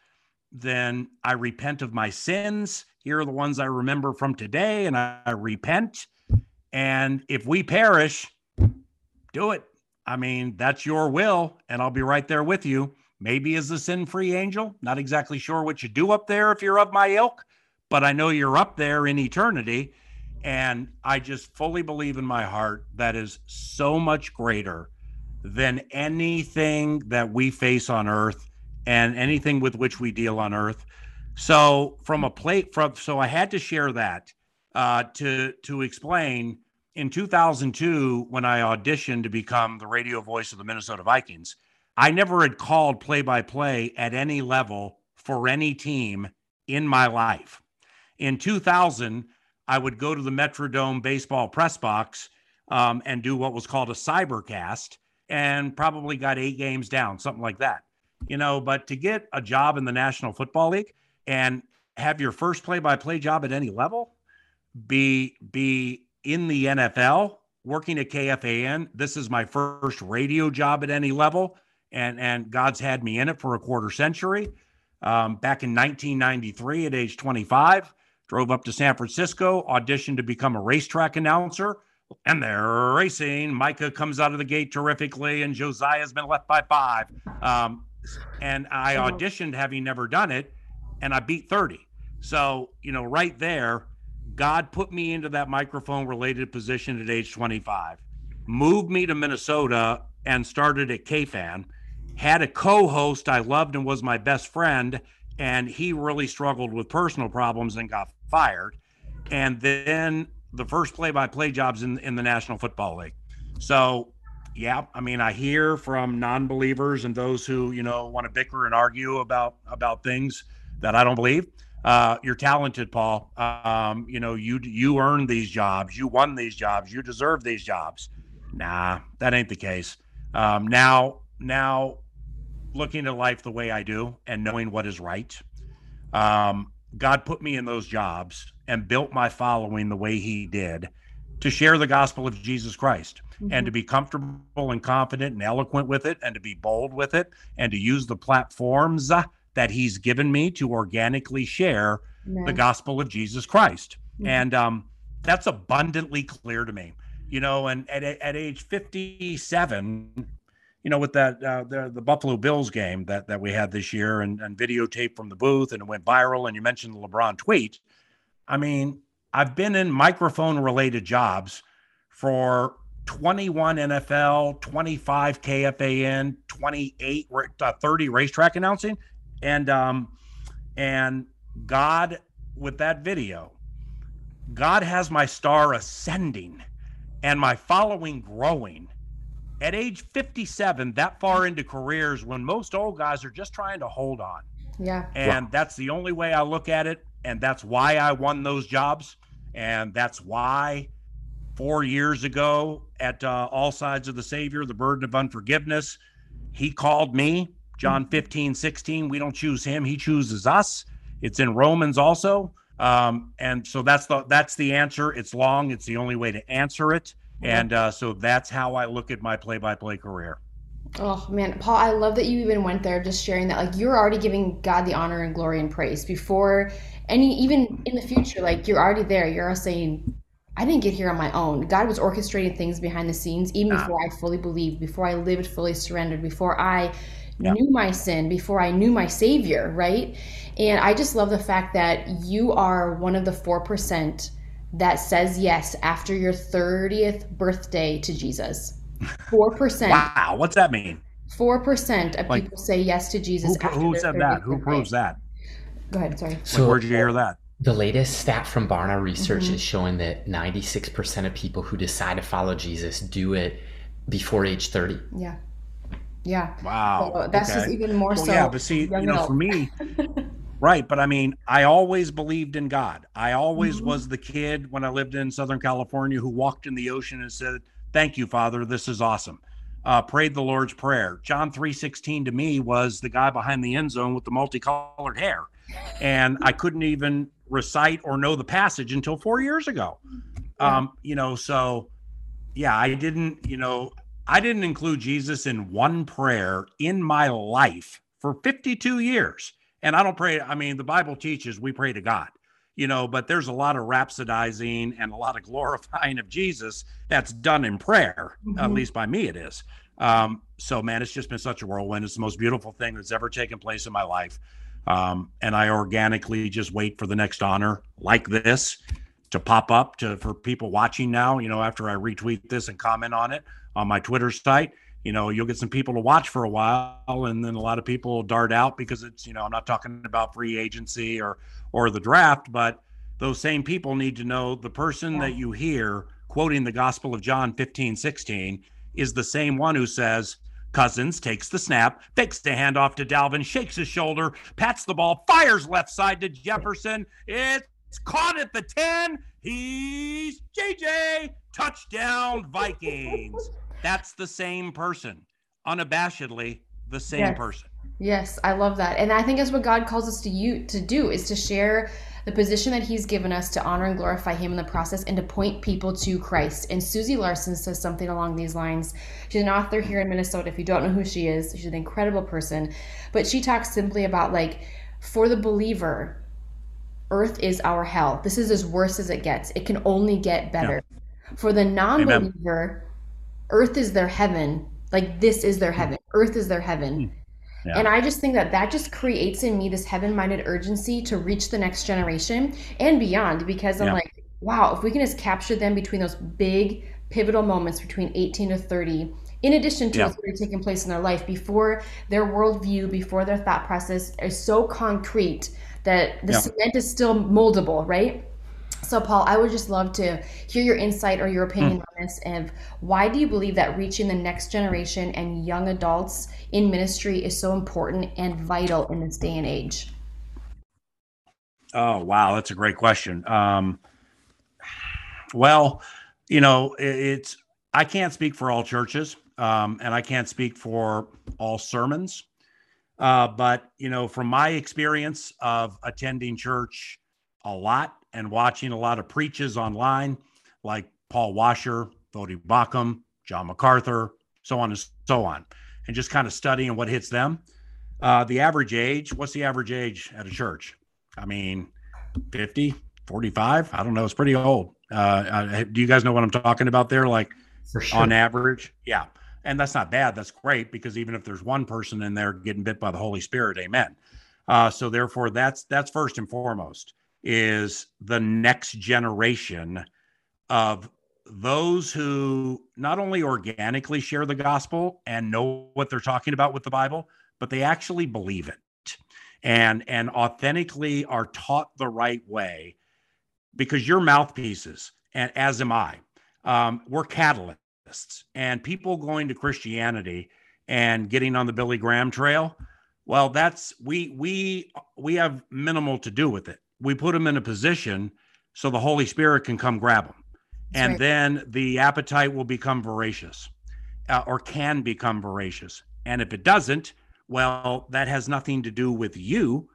then I repent of my sins. Here are the ones I remember from today, and I, I repent. And if we perish, do it. I mean, that's your will, and I'll be right there with you. Maybe as a sin-free angel, not exactly sure what you do up there if you're of my ilk, but I know you're up there in eternity. And I just fully believe in my heart that is so much greater than anything that we face on earth and anything with which we deal on earth. So from a plate, from, so I had to share that. Uh, to to explain, in two thousand two, when I auditioned to become the radio voice of the Minnesota Vikings, I never had called play-by-play at any level for any team in my life. In two thousand, I would go to the Metrodome baseball press box um, and do what was called a cybercast, and probably got eight games down, something like that. You know, but to get a job in the National Football League and have your first play-by-play job at any level, be be in the N F L, working at K F A N. This is my first radio job at any level, and and God's had me in it for a quarter century. Um, back in nineteen ninety-three, at age twenty-five, drove up to San Francisco, auditioned to become a racetrack announcer, and they're racing. Micah comes out of the gate terrifically, and Josiah's been left by five. Um, and I auditioned having never done it, and I beat thirty. So, you know, right there, God put me into that microphone-related position at age twenty-five, moved me to Minnesota and started at K FAN, had a co-host I loved and was my best friend, and he really struggled with personal problems and got fired. And then the first play-by-play jobs in, in the National Football League. So, yeah, I mean, I hear from non-believers and those who, you know, want to bicker and argue about, about things that I don't believe. Uh, you're talented, Paul. Um, you know, you you earned these jobs. You won these jobs. You deserve these jobs. Nah, that ain't the case. Um, now, now, looking at life the way I do and knowing what is right, um, God put me in those jobs and built my following the way he did to share the gospel of Jesus Christ, mm-hmm. and to be comfortable and confident and eloquent with it, and to be bold with it, and to use the platforms that he's given me to organically share Amen. The gospel of Jesus Christ. Mm-hmm. And um, that's abundantly clear to me, you know, and at, at age fifty-seven, you know, with that, uh, the, the Buffalo Bills game that, that we had this year and, and videotaped from the booth, and it went viral. And you mentioned the LeBron tweet. I mean, I've been in microphone related jobs for twenty-one N F L, twenty-five K F A N, twenty-eight, uh, thirty racetrack announcing. And, um, and God, with that video, God has my star ascending and my following growing at age fifty-seven, that far into careers when most old guys are just trying to hold on. Yeah. And wow. That's the only way I look at it. And that's why I won those jobs. And that's why four years ago at, uh, All Sides of the Savior, the Burden of Unforgiveness, he called me. John fifteen sixteen, we don't choose him, he chooses us. It's in Romans also. Um, and so that's the that's the answer. It's long. It's the only way to answer it. And uh, so that's how I look at my play-by-play career. Oh, man. Paul, I love that you even went there, just sharing that, like, you're already giving God the honor and glory and praise before any, even in the future, like, you're already there. You're saying, I didn't get here on my own. God was orchestrating things behind the scenes, even yeah. before I fully believed, before I lived fully surrendered, before I yeah. knew my sin, before I knew my Savior, right? And I just love the fact that you are one of the four percent that says yes after your thirtieth birthday to Jesus. four percent. Wow, what's that mean? four percent of like, people say yes to Jesus. Who, who said that? Who proves that? Go ahead, sorry. So like, where'd you hear that? The latest stat from Barna Research mm-hmm. is showing that ninety-six percent of people who decide to follow Jesus do it before age thirty. Yeah. Yeah. Wow. So that's okay. just even more well, so. Yeah, but see, you know, adult. For me, right. But I mean, I always believed in God. I always mm-hmm. was the kid when I lived in Southern California who walked in the ocean and said, "Thank you, Father. This is awesome." Uh, prayed the Lord's Prayer. John three sixteen to me was the guy behind the end zone with the multicolored hair. And I couldn't even recite or know the passage until four years ago. Yeah. Um, you know, so yeah, I didn't, you know, I didn't include Jesus in one prayer in my life for fifty-two years. And I don't pray. I mean, the Bible teaches we pray to God. You know, but there's a lot of rhapsodizing and a lot of glorifying of Jesus that's done in prayer, mm-hmm. at least by me it is. Um, so, man, it's just been such a whirlwind. It's the most beautiful thing that's ever taken place in my life. Um, and I organically just wait for the next honor like this to pop up to for people watching now. You know, after I retweet this and comment on it on my Twitter site, you know, you'll get some people to watch for a while, and then a lot of people will dart out because it's, you know, I'm not talking about free agency or or the draft, but those same people need to know the person yeah. that you hear quoting the Gospel of John fifteen sixteen is the same one who says, Cousins takes the snap, fakes the handoff to Dalvin, shakes his shoulder, pats the ball, fires left side to Jefferson. It's caught at the ten. He's J J. Touchdown Vikings. That's the same person, unabashedly the same yes. person. Yes, I love that. And I think that's what God calls us to you to do, is to share the position that he's given us, to honor and glorify him in the process, and to point people to Christ. And Susie Larson says something along these lines. She's an author here in Minnesota. If you don't know who she is, she's an incredible person. But she talks simply about, like, for the believer, earth is our hell. This is as worse as it gets. It can only get better. Yeah. For the non-believer, Amen. Earth is their heaven. Like, this is their heaven. Earth is their heaven. Yeah. And I just think that that just creates in me this heaven-minded urgency to reach the next generation and beyond, because I'm yeah. like, wow, if we can just capture them between those big pivotal moments between eighteen to thirty, in addition to yeah. what's already taking place in their life, before their worldview, before their thought process is so concrete that the yeah. cement is still moldable, right? So, Paul, I would just love to hear your insight or your opinion mm. on this. And why do you believe that reaching the next generation and young adults in ministry is so important and vital in this day and age? Oh, wow. That's a great question. Um, well, you know, it's I can't speak for all churches um, and I can't speak for all sermons. Uh, but, you know, from my experience of attending church a lot, and watching a lot of preaches online, like Paul Washer, Voddie Baucham, John MacArthur, so on and so on, and just kind of studying what hits them. Uh, the average age, what's the average age at a church? I mean, fifty, forty-five, I don't know. It's pretty old. Uh, do you guys know what I'm talking about there? Like For sure. on average? Yeah. And that's not bad. That's great, because even if there's one person in there getting bit by the Holy Spirit, amen. Uh, so therefore, that's that's first and foremost. Is the next generation of those who not only organically share the gospel and know what they're talking about with the Bible, but they actually believe it and, and authentically are taught the right way, because you're mouthpieces, and as am I. Um, we're catalysts, and people going to Christianity and getting on the Billy Graham trail, well, that's we we we have minimal to do with it. We put them in a position so the Holy Spirit can come grab them. That's and right. then the appetite will become voracious uh, or can become voracious. And if it doesn't, well, that has nothing to do with you.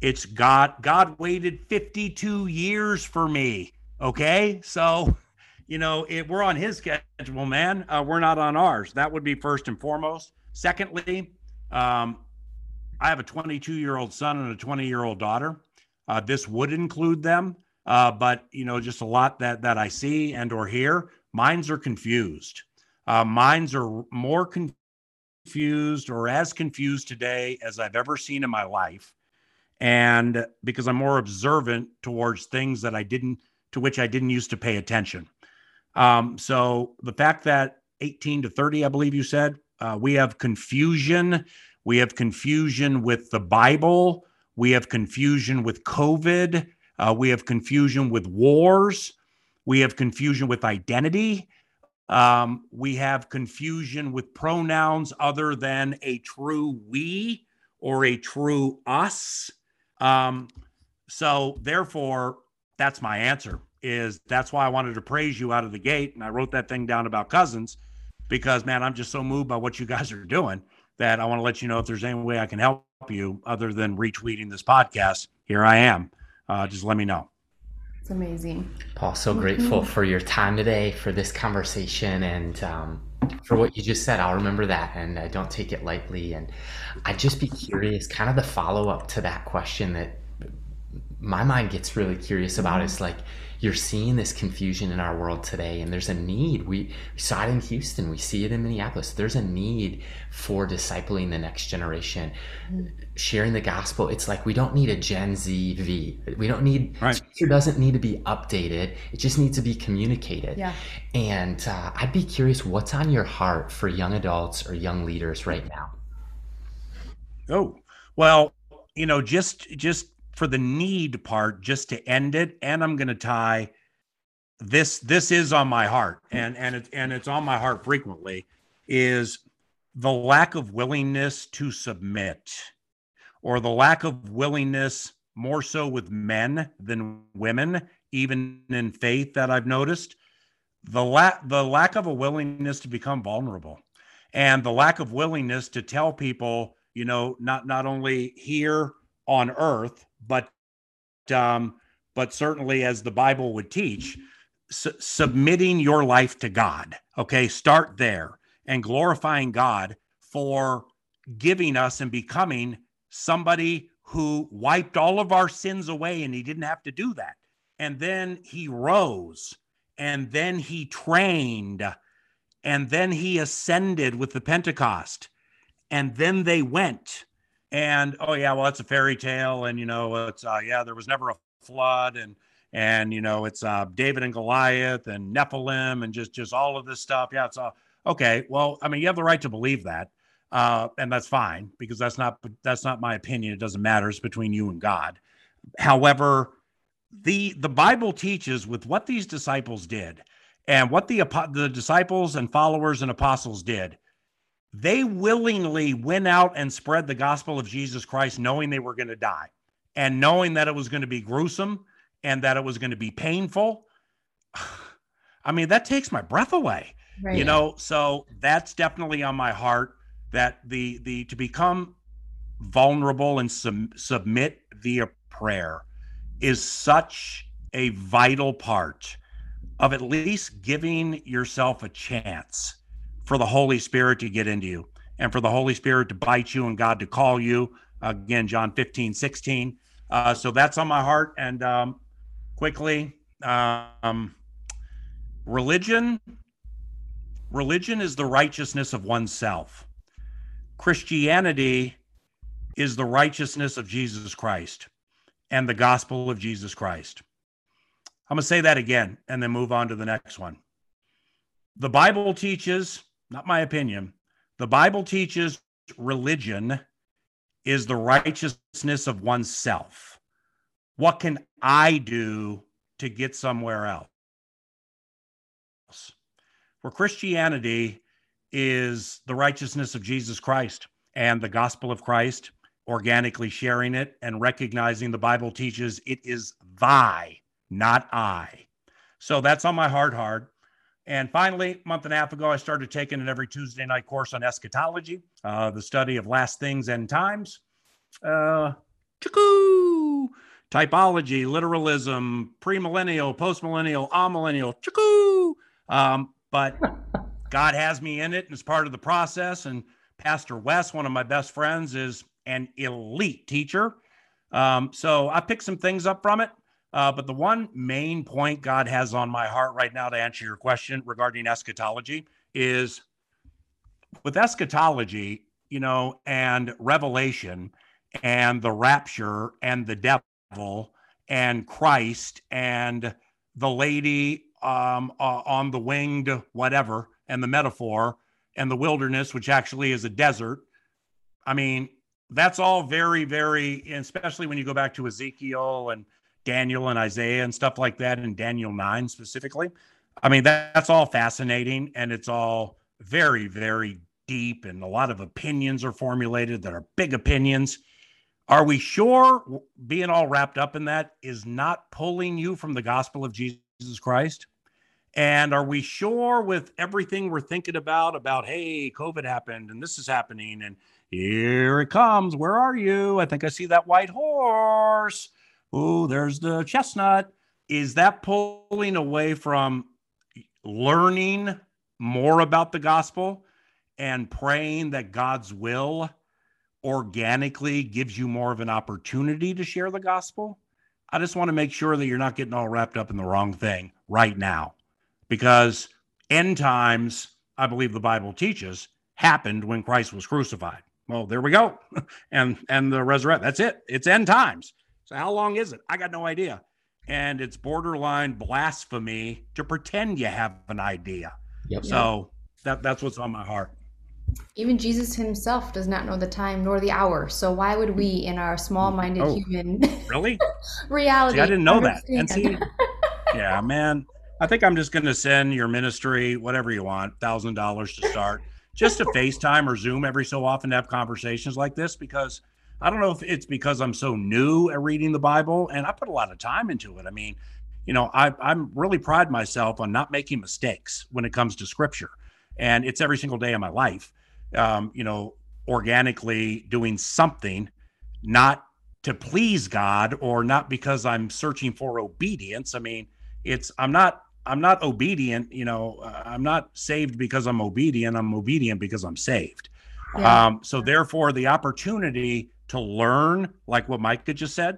It's God. God waited fifty-two years for me. Okay. So, you know, it, we're on his schedule, man. Uh, we're not on ours. That would be first and foremost. Secondly, um, I have a twenty-two-year-old son and a twenty-year-old daughter. Uh, this would include them, uh, but you know, just a lot that that I see and or hear. Minds are confused. Uh, minds are more confused or as confused today as I've ever seen in my life, and because I'm more observant towards things that I didn't, to which I didn't used to pay attention. Um, so the fact that eighteen to thirty, I believe you said, uh, we have confusion. We have confusion with the Bible. We have confusion with COVID. Uh, we have confusion with wars. We have confusion with identity. Um, we have confusion with pronouns other than a true we or a true us. Um, so therefore, that's my answer. Is that's why I wanted to praise you out of the gate. And I wrote that thing down about Cousins because, man, I'm just so moved by what you guys are doing that I want to let you know if there's any way I can help you other than retweeting this podcast. Here I am. Uh, just let me know. It's amazing. Paul, so Thank grateful you. for your time today, for this conversation, and um, for what you just said. I'll remember that, and I don't take it lightly. And I'd just be curious, kind of the follow-up to that question that my mind gets really curious about is like, you're seeing this confusion in our world today, and there's a need. We saw it in Houston, we see it in Minneapolis. There's a need for discipling the next generation, mm-hmm. sharing the gospel. It's like we don't need a Gen Z V. We don't need, right. Scripture doesn't need to be updated. It just needs to be communicated. Yeah. And uh, I'd be curious, what's on your heart for young adults or young leaders right now? Oh, well, you know, just, just, for the need part, just to end it, and I'm going to tie this. This is on my heart, and and it's and it's on my heart frequently. Is the lack of willingness to submit, or the lack of willingness, more so with men than women, even in faith, that I've noticed. The lack the lack of a willingness to become vulnerable, and the lack of willingness to tell people, you know, not not only here on earth, but um, but certainly as the Bible would teach, su- submitting your life to God, okay? Start there and glorifying God for giving us and becoming somebody who wiped all of our sins away, and he didn't have to do that. And then he rose, and then he trained, and then he ascended with the Pentecost, and then they went. And, oh, yeah, well, it's a fairy tale. And, you know, it's, uh, yeah, there was never a flood. And, and you know, it's uh, David and Goliath and Nephilim and just just all of this stuff. Yeah, it's all, okay. Well, I mean, you have the right to believe that. Uh, and that's fine, because that's not that's not my opinion. It doesn't matter. It's between you and God. However, the the Bible teaches with what these disciples did and what the the disciples and followers and apostles did. They willingly went out and spread the gospel of Jesus Christ, knowing they were going to die and knowing that it was going to be gruesome and that it was going to be painful. I mean, that takes my breath away, right. You know, so that's definitely on my heart, that the, the, to become vulnerable and sub- submit via prayer is such a vital part of at least giving yourself a chance for the Holy Spirit to get into you and for the Holy Spirit to bite you and God to call you. Again, John fifteen sixteen. Uh, so that's on my heart. And um, quickly, um, religion. Religion is the righteousness of oneself. Christianity is the righteousness of Jesus Christ and the gospel of Jesus Christ. I'm going to say that again and then move on to the next one. The Bible teaches, not my opinion, the Bible teaches religion is the righteousness of oneself. What can I do to get somewhere else? Where Christianity is the righteousness of Jesus Christ and the gospel of Christ, organically sharing it and recognizing the Bible teaches it is thy, not I. So that's on my heart, hard. And finally, a month and a half ago, I started taking an every Tuesday night course on eschatology, uh, the study of last things and times, uh, choo-coo, typology, literalism, premillennial, postmillennial, amillennial, choo-coo. Um, but God has me in it, and it's part of the process. And Pastor Wes, one of my best friends, is an elite teacher. Um, so I picked some things up from it. Uh, but the one main point God has on my heart right now to answer your question regarding eschatology is with eschatology, you know, and revelation and the rapture and the devil and Christ and the lady um, uh, on the winged whatever and the metaphor and the wilderness, which actually is a desert. I mean, that's all very, very, especially when you go back to Ezekiel and Daniel and Isaiah and stuff like that, and Daniel nine specifically. I mean, that, that's all fascinating, and it's all very, very deep, and a lot of opinions are formulated that are big opinions. Are we sure being all wrapped up in that is not pulling you from the gospel of Jesus Christ? And are we sure with everything we're thinking about, about, hey, COVID happened, and this is happening, and here it comes, where are you? I think I see that white horse. Oh, there's the chestnut. Is that pulling away from learning more about the gospel and praying that God's will organically gives you more of an opportunity to share the gospel? I just want to make sure that you're not getting all wrapped up in the wrong thing right now, because end times, I believe the Bible teaches, happened when Christ was crucified. Well, there we go. and and the resurrection, that's it. It's end times. So how long is it? I got no idea. And it's borderline blasphemy to pretend you have an idea. Yep. So that, that's what's on my heart. Even Jesus himself does not know the time nor the hour. So why would we in our small-minded oh, human really? reality? See, I didn't know that. And see, yeah, man, I think I'm just going to send your ministry, whatever you want, one thousand dollars to start, just to FaceTime or Zoom every so often to have conversations like this, because I don't know if it's because I'm so new at reading the Bible, and I put a lot of time into it. I mean, you know, I, I'm really pride myself on not making mistakes when it comes to scripture, and it's every single day of my life, um, you know, organically doing something not to please God or not because I'm searching for obedience. I mean, it's, I'm not, I'm not obedient, you know, uh, I'm not saved because I'm obedient. I'm obedient because I'm saved. Yeah. Um, so therefore the opportunity to learn, like what Micah just said.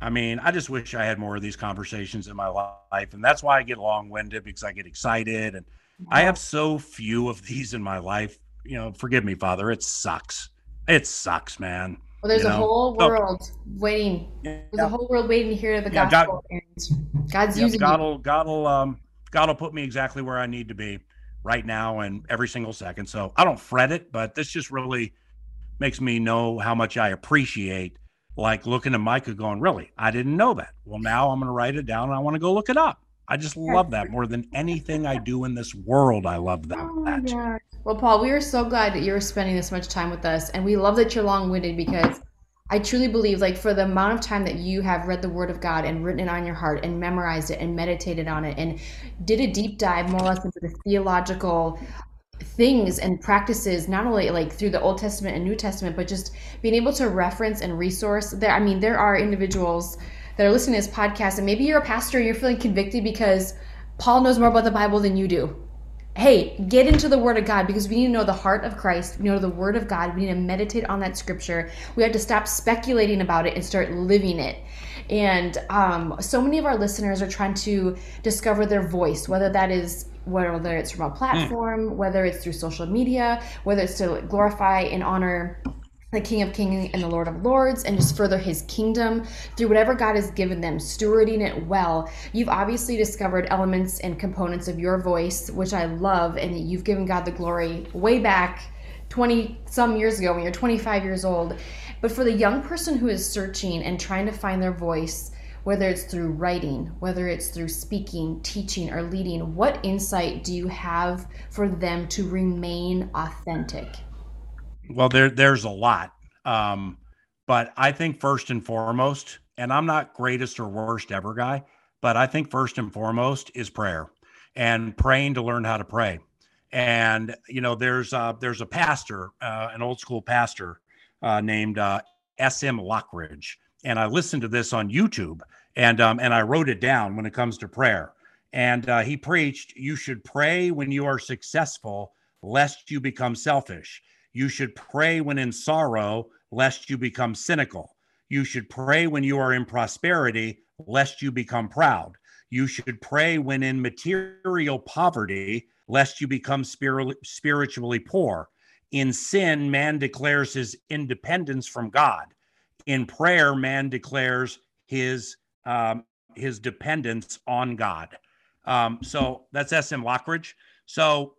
I mean, I just wish I had more of these conversations in my life. And that's why I get long-winded, because I get excited. And wow. I have so few of these in my life. You know, forgive me, Father, it sucks. It sucks, man. Well, there's you a know? whole world so, waiting. Yeah. There's a whole world waiting to hear the yeah, gospel. God, God's yeah, using God'll, God'll, um, God'll put me exactly where I need to be right now and every single second. So I don't fret it, but this just really makes me know how much I appreciate, like looking at Micah going, really, I didn't know that. Well, now I'm going to write it down and I want to go look it up. I just love that more than anything I do in this world. I love that. Oh my God. Well, Paul, we are so glad that you're spending this much time with us. And we love that you're long-winded, because I truly believe, like, for the amount of time that you have read the Word of God and written it on your heart and memorized it and meditated on it and did a deep dive more or less into the theological things and practices, not only like through the Old Testament and New Testament, but just being able to reference and resource there. I mean, there are individuals that are listening to this podcast, and maybe you're a pastor and you're feeling convicted because Paul knows more about the Bible than you do. Hey, get into the Word of God, because we need to know the heart of Christ. We know the Word of God. We need to meditate on that scripture. We have to stop speculating about it and start living it. And um, so many of our listeners are trying to discover their voice, whether that is whether it's from a platform, whether it's through social media, whether it's to glorify and honor the King of Kings and the Lord of Lords, and just further his kingdom through whatever God has given them, stewarding it well. You've obviously discovered elements and components of your voice, which I love, and that you've given God the glory way back twenty some years ago when you're twenty-five years old. But for the young person who is searching and trying to find their voice, whether it's through writing, whether it's through speaking, teaching, or leading, what insight do you have for them to remain authentic? Well, there, there's a lot, um, but I think first and foremost, and I'm not greatest or worst ever guy, but I think first and foremost is prayer and praying to learn how to pray. And, you know, there's a, there's a pastor, uh, an old school pastor uh, named uh, S M Lockridge. And I listened to this on YouTube, and, um, and I wrote it down when it comes to prayer. And uh, he preached, you should pray when you are successful, lest you become selfish. You should pray when in sorrow, lest you become cynical. You should pray when you are in prosperity, lest you become proud. You should pray when in material poverty, lest you become spiritually poor. In sin, man declares his independence from God. In prayer, man declares his um, his dependence on God. Um, so that's S M Lockridge. So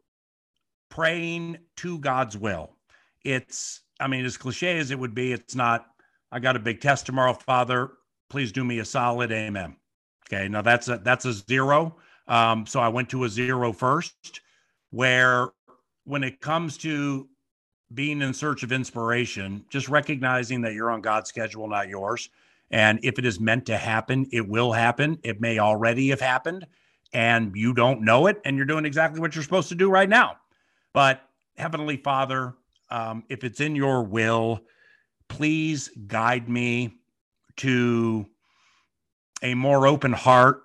praying to God's will. It's, I mean, as cliche as it would be, it's not, I got a big test tomorrow, Father, please do me a solid, amen. Okay, now that's a, that's a zero. Um, so I went to a zero first, where when it comes to being in search of inspiration, just recognizing that you're on God's schedule, not yours. And if it is meant to happen, it will happen. It may already have happened and you don't know it, and you're doing exactly what you're supposed to do right now. But Heavenly Father, um, if it's in your will, please guide me to a more open heart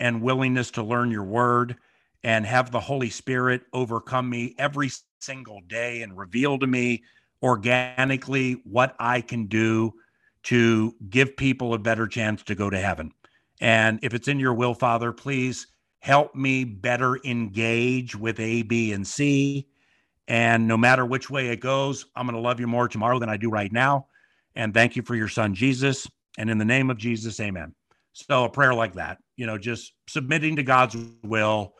and willingness to learn your word, and have the Holy Spirit overcome me every single day and reveal to me organically what I can do to give people a better chance to go to heaven. And if it's in your will, Father, please help me better engage with A, B, and C. And no matter which way it goes, I'm going to love you more tomorrow than I do right now. And thank you for your son, Jesus. And in the name of Jesus, amen. So a prayer like that, you know, just submitting to God's will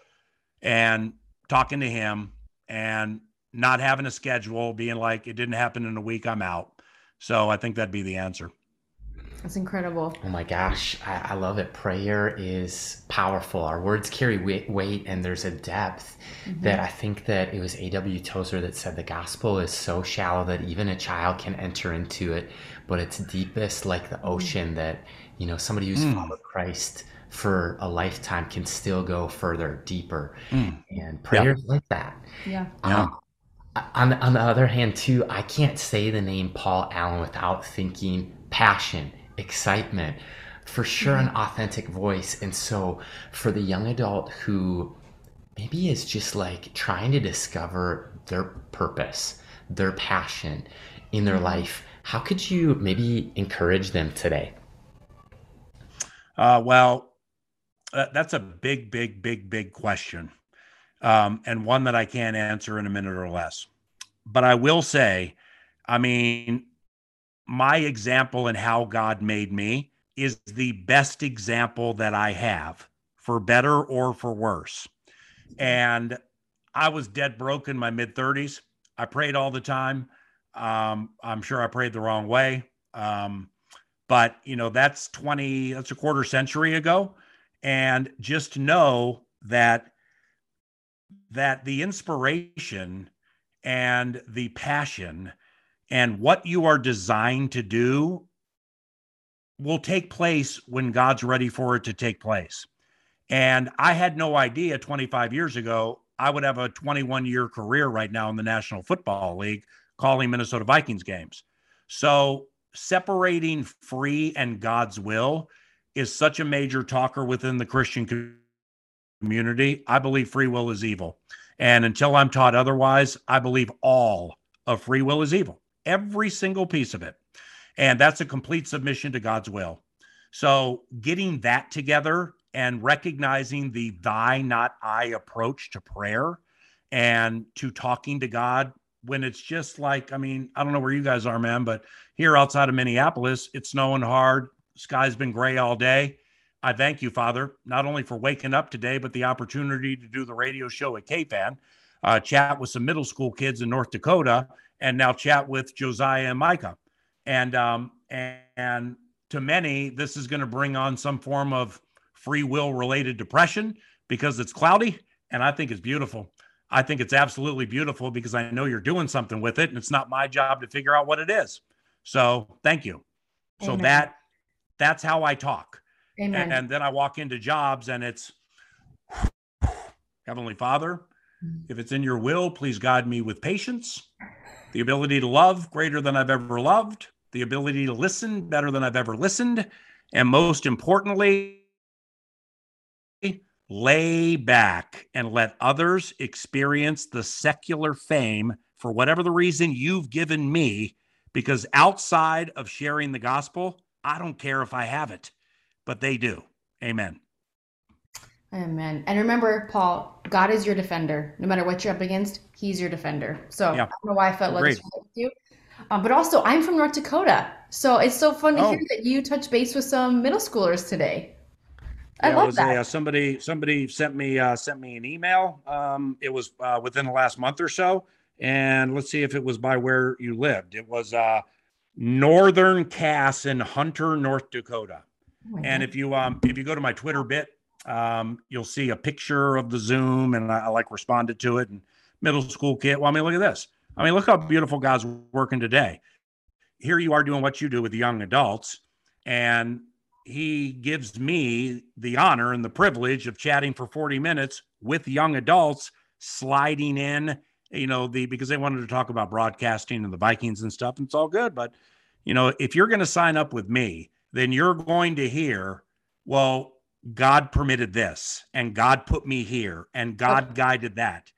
and talking to him and not having a schedule, being like, it didn't happen in a week, I'm out. So I think that'd be the answer. That's incredible. Oh my gosh. I, I love it. Prayer is powerful. Our words carry weight, and there's a depth mm-hmm. that I think that it was A W Tozer that said the gospel is so shallow that even a child can enter into it, but it's deepest like the ocean that, you know, somebody who's mm. followed Christ for a lifetime can still go further, deeper. Mm. And prayer is yeah. like that. Yeah. Um, yeah. On the, on the other hand, too, I can't say the name Paul Allen without thinking passion, excitement, for sure, mm-hmm. an authentic voice. And so for the young adult who maybe is just like trying to discover their purpose, their passion in their mm-hmm. life, how could you maybe encourage them today? Uh, well, uh, that's a big, big, big, big question. Um, and one that I can't answer in a minute or less. But I will say, I mean, my example in how God made me is the best example that I have, for better or for worse. And I was dead broke in my mid-thirties. I prayed all the time. Um, I'm sure I prayed the wrong way. Um, but, you know, that's twenty, that's a quarter century ago. And just know that that the inspiration and the passion and what you are designed to do will take place when God's ready for it to take place. And I had no idea twenty-five years ago, I would have a twenty-one year career right now in the National Football League calling Minnesota Vikings games. So separating free and God's will is such a major talker within the Christian community. community. I believe free will is evil. And until I'm taught otherwise, I believe all of free will is evil, every single piece of it. And that's a complete submission to God's will. So getting that together and recognizing the thy, not I approach to prayer and to talking to God when it's just like, I mean, I don't know where you guys are, man, but here outside of Minneapolis, it's snowing hard. Sky's been gray all day. I thank you, Father, not only for waking up today, but the opportunity to do the radio show at K FAN, uh, chat with some middle school kids in North Dakota, and now chat with Josiah and Micah. And um, and, and to many, this is going to bring on some form of free will-related depression because it's cloudy, and I think it's beautiful. I think it's absolutely beautiful because I know you're doing something with it, and it's not my job to figure out what it is. So thank you. Amen. So that that's how I talk. Amen. And then I walk into jobs and it's, Heavenly Father, if it's in your will, please guide me with patience, the ability to love greater than I've ever loved, the ability to listen better than I've ever listened, and most importantly, lay back and let others experience the secular fame for whatever the reason you've given me, because outside of sharing the gospel, I don't care if I have it, but they do. Amen. Amen. And remember, Paul, God is your defender. No matter what you're up against, he's your defender. So yeah. I don't know why I felt like this with you. Um, but also, I'm from North Dakota. So it's so fun to oh. hear that you touched base with some middle schoolers today. I yeah, love was, that. Uh, somebody somebody sent me uh, sent me an email. Um, it was uh, within the last month or so. And let's see if it was by where you lived. It was uh, Northern Cass in Hunter, North Dakota. Oh, and if you um, if you go to my Twitter bit, um, you'll see a picture of the Zoom, and I, I like responded to it. And middle school kid. Well, I mean, look at this. I mean, look how beautiful God's working today. Here you are doing what you do with young adults, and he gives me the honor and the privilege of chatting for forty minutes with young adults, sliding in, you know, the, because they wanted to talk about broadcasting and the Vikings and stuff, and it's all good. But, you know, if you're going to sign up with me, then you're going to hear, well, God permitted this, and God put me here, and God okay. guided that.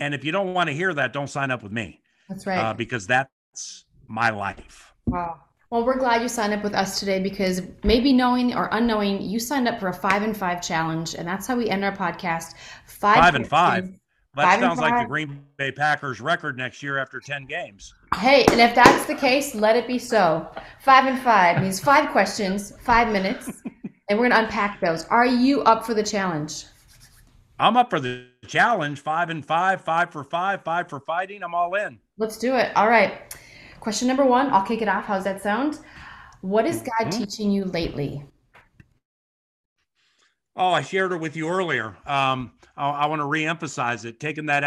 And if you don't want to hear that, don't sign up with me. That's right. Uh, because that's my life. Wow. Well, we're glad you signed up with us today, because maybe knowing or unknowing, you signed up for a five and five challenge, and that's how we end our podcast. Five, five and five. That five sounds five. Like the Green Bay Packers record next year after ten games. Hey, and if that's the case, let it be so. Five and five means five questions, five minutes, and we're going to unpack those. Are you up for the challenge? I'm up for the challenge. Five and five, five for five, five for fighting. I'm all in. Let's do it. All right. Question number one, I'll kick it off. How's that sound? What is God mm-hmm. teaching you lately? Oh, I shared it with you earlier. Um, I, I want to reemphasize it. Taking that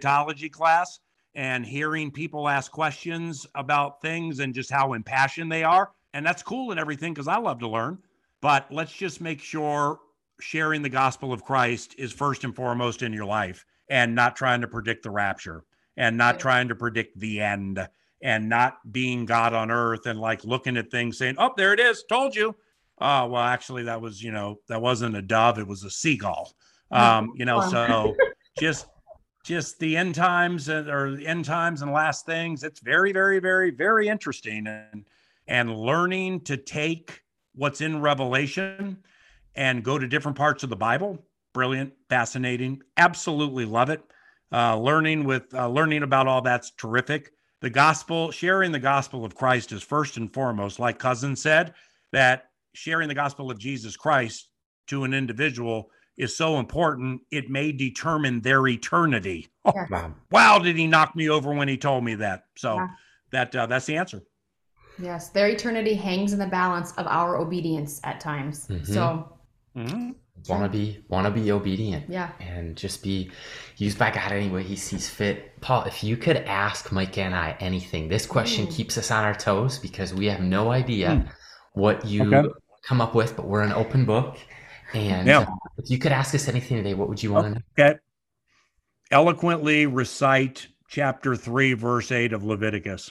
eschatology class and hearing people ask questions about things and just how impassioned they are. And that's cool and everything, because I love to learn. But let's just make sure sharing the gospel of Christ is first and foremost in your life, and not trying to predict the rapture, and not trying to predict the end, and not being God on earth and like looking at things saying, oh, there it is. Told you. Oh, well, actually that was, you know, that wasn't a dove. It was a seagull. Um, you know, so just, just the end times and, or the end times and last things. It's very, very, very, very interesting. And, and learning to take what's in Revelation and go to different parts of the Bible. Brilliant, fascinating. Absolutely love it. Uh, learning with, uh, learning about all that's terrific. The gospel, sharing the gospel of Christ is first and foremost, like Cousins said, that sharing the gospel of Jesus Christ to an individual is so important, it may determine their eternity. Oh, yeah. Wow, did he knock me over when he told me that? So yeah. that uh, that's the answer. Yes, their eternity hangs in the balance of our obedience at times. Mm-hmm. So mm-hmm. want to be want to be obedient, yeah, and just be used by God any way he sees fit. Paul, if you could ask Micah and I anything, this question mm. keeps us on our toes, because we have no idea mm. what you okay. come up with, but we're an open book. And yeah. uh, if you could ask us anything today, what would you want okay. to know? Eloquently recite chapter three, verse eight of Leviticus.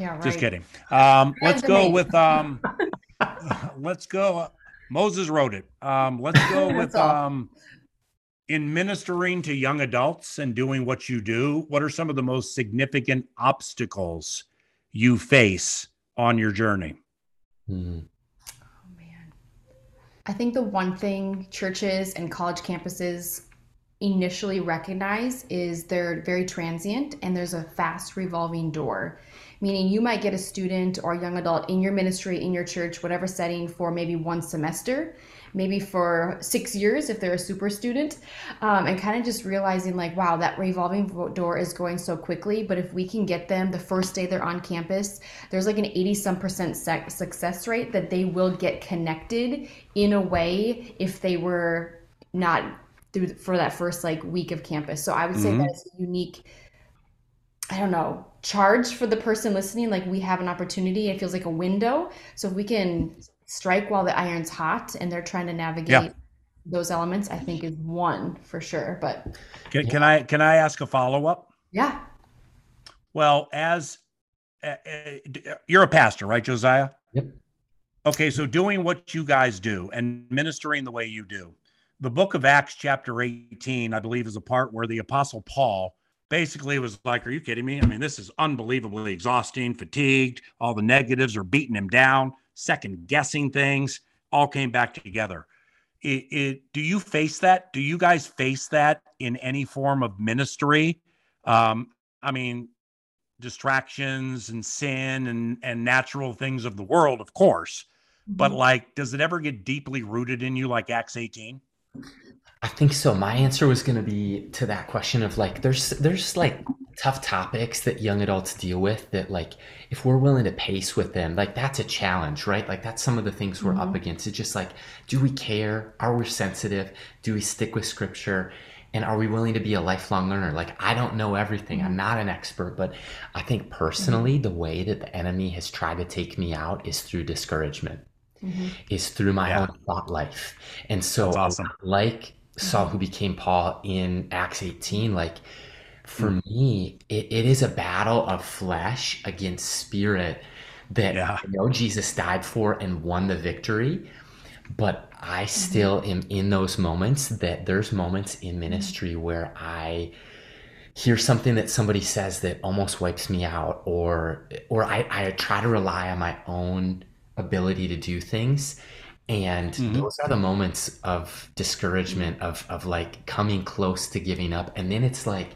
Yeah, right. Just kidding. Um, let's go with um, let's go. Uh, Moses wrote it. Um, let's go with um, in ministering to young adults and doing what you do, what are some of the most significant obstacles you face on your journey? Mm-hmm. Oh, man. I think the one thing churches and college campuses initially recognize is they're very transient, and there's a fast revolving door. Meaning you might get a student or a young adult in your ministry, in your church, whatever setting, for maybe one semester, maybe for six years if they're a super student, um, and kind of just realizing like, wow, that revolving door is going so quickly. But if we can get them the first day they're on campus, there's like an eighty some percent sec- success rate that they will get connected in a way if they were not through for that first like week of campus. So I would say mm-hmm. that is a unique, I don't know, charge for the person listening. Like, we have an opportunity. It feels like a window. So if we can strike while the iron's hot and they're trying to navigate yeah. those elements, I think is one for sure. But can, yeah. can I, can I ask a follow-up? Yeah. Well, as uh, uh, you're a pastor, right, Josiah? Yep. Okay. So doing what you guys do and ministering the way you do, the book of Acts chapter eighteen, I believe, is a part where the apostle Paul basically was like, are you kidding me? I mean, this is unbelievably exhausting, fatigued. All the negatives are beating him down, second guessing things, all came back together. It, it, do you face that? Do you guys face that in any form of ministry? Um, I mean, distractions and sin and, and natural things of the world, of course. But like, does it ever get deeply rooted in you like Acts eighteen? I think so. My answer was going to be to that question of like, there's, there's like tough topics that young adults deal with that, like, if we're willing to pace with them, like that's a challenge, right? Like that's some of the things we're mm-hmm. up against. It's just like, do we care? Are we sensitive? Do we stick with scripture? And are we willing to be a lifelong learner? Like, I don't know everything. I'm not an expert, but I think personally, the way that the enemy has tried to take me out is through discouragement. Mm-hmm. Is through my yeah. own thought life. And so awesome. Like Saul, who became Paul in Acts eighteen, like for mm-hmm. me, it, it is a battle of flesh against spirit that yeah. I know Jesus died for and won the victory. But I still mm-hmm. am in those moments that there's moments in ministry where I hear something that somebody says that almost wipes me out, or, or I, I try to rely on my own ability to do things. And mm-hmm. those are the moments of discouragement, of, of like coming close to giving up. And then it's like,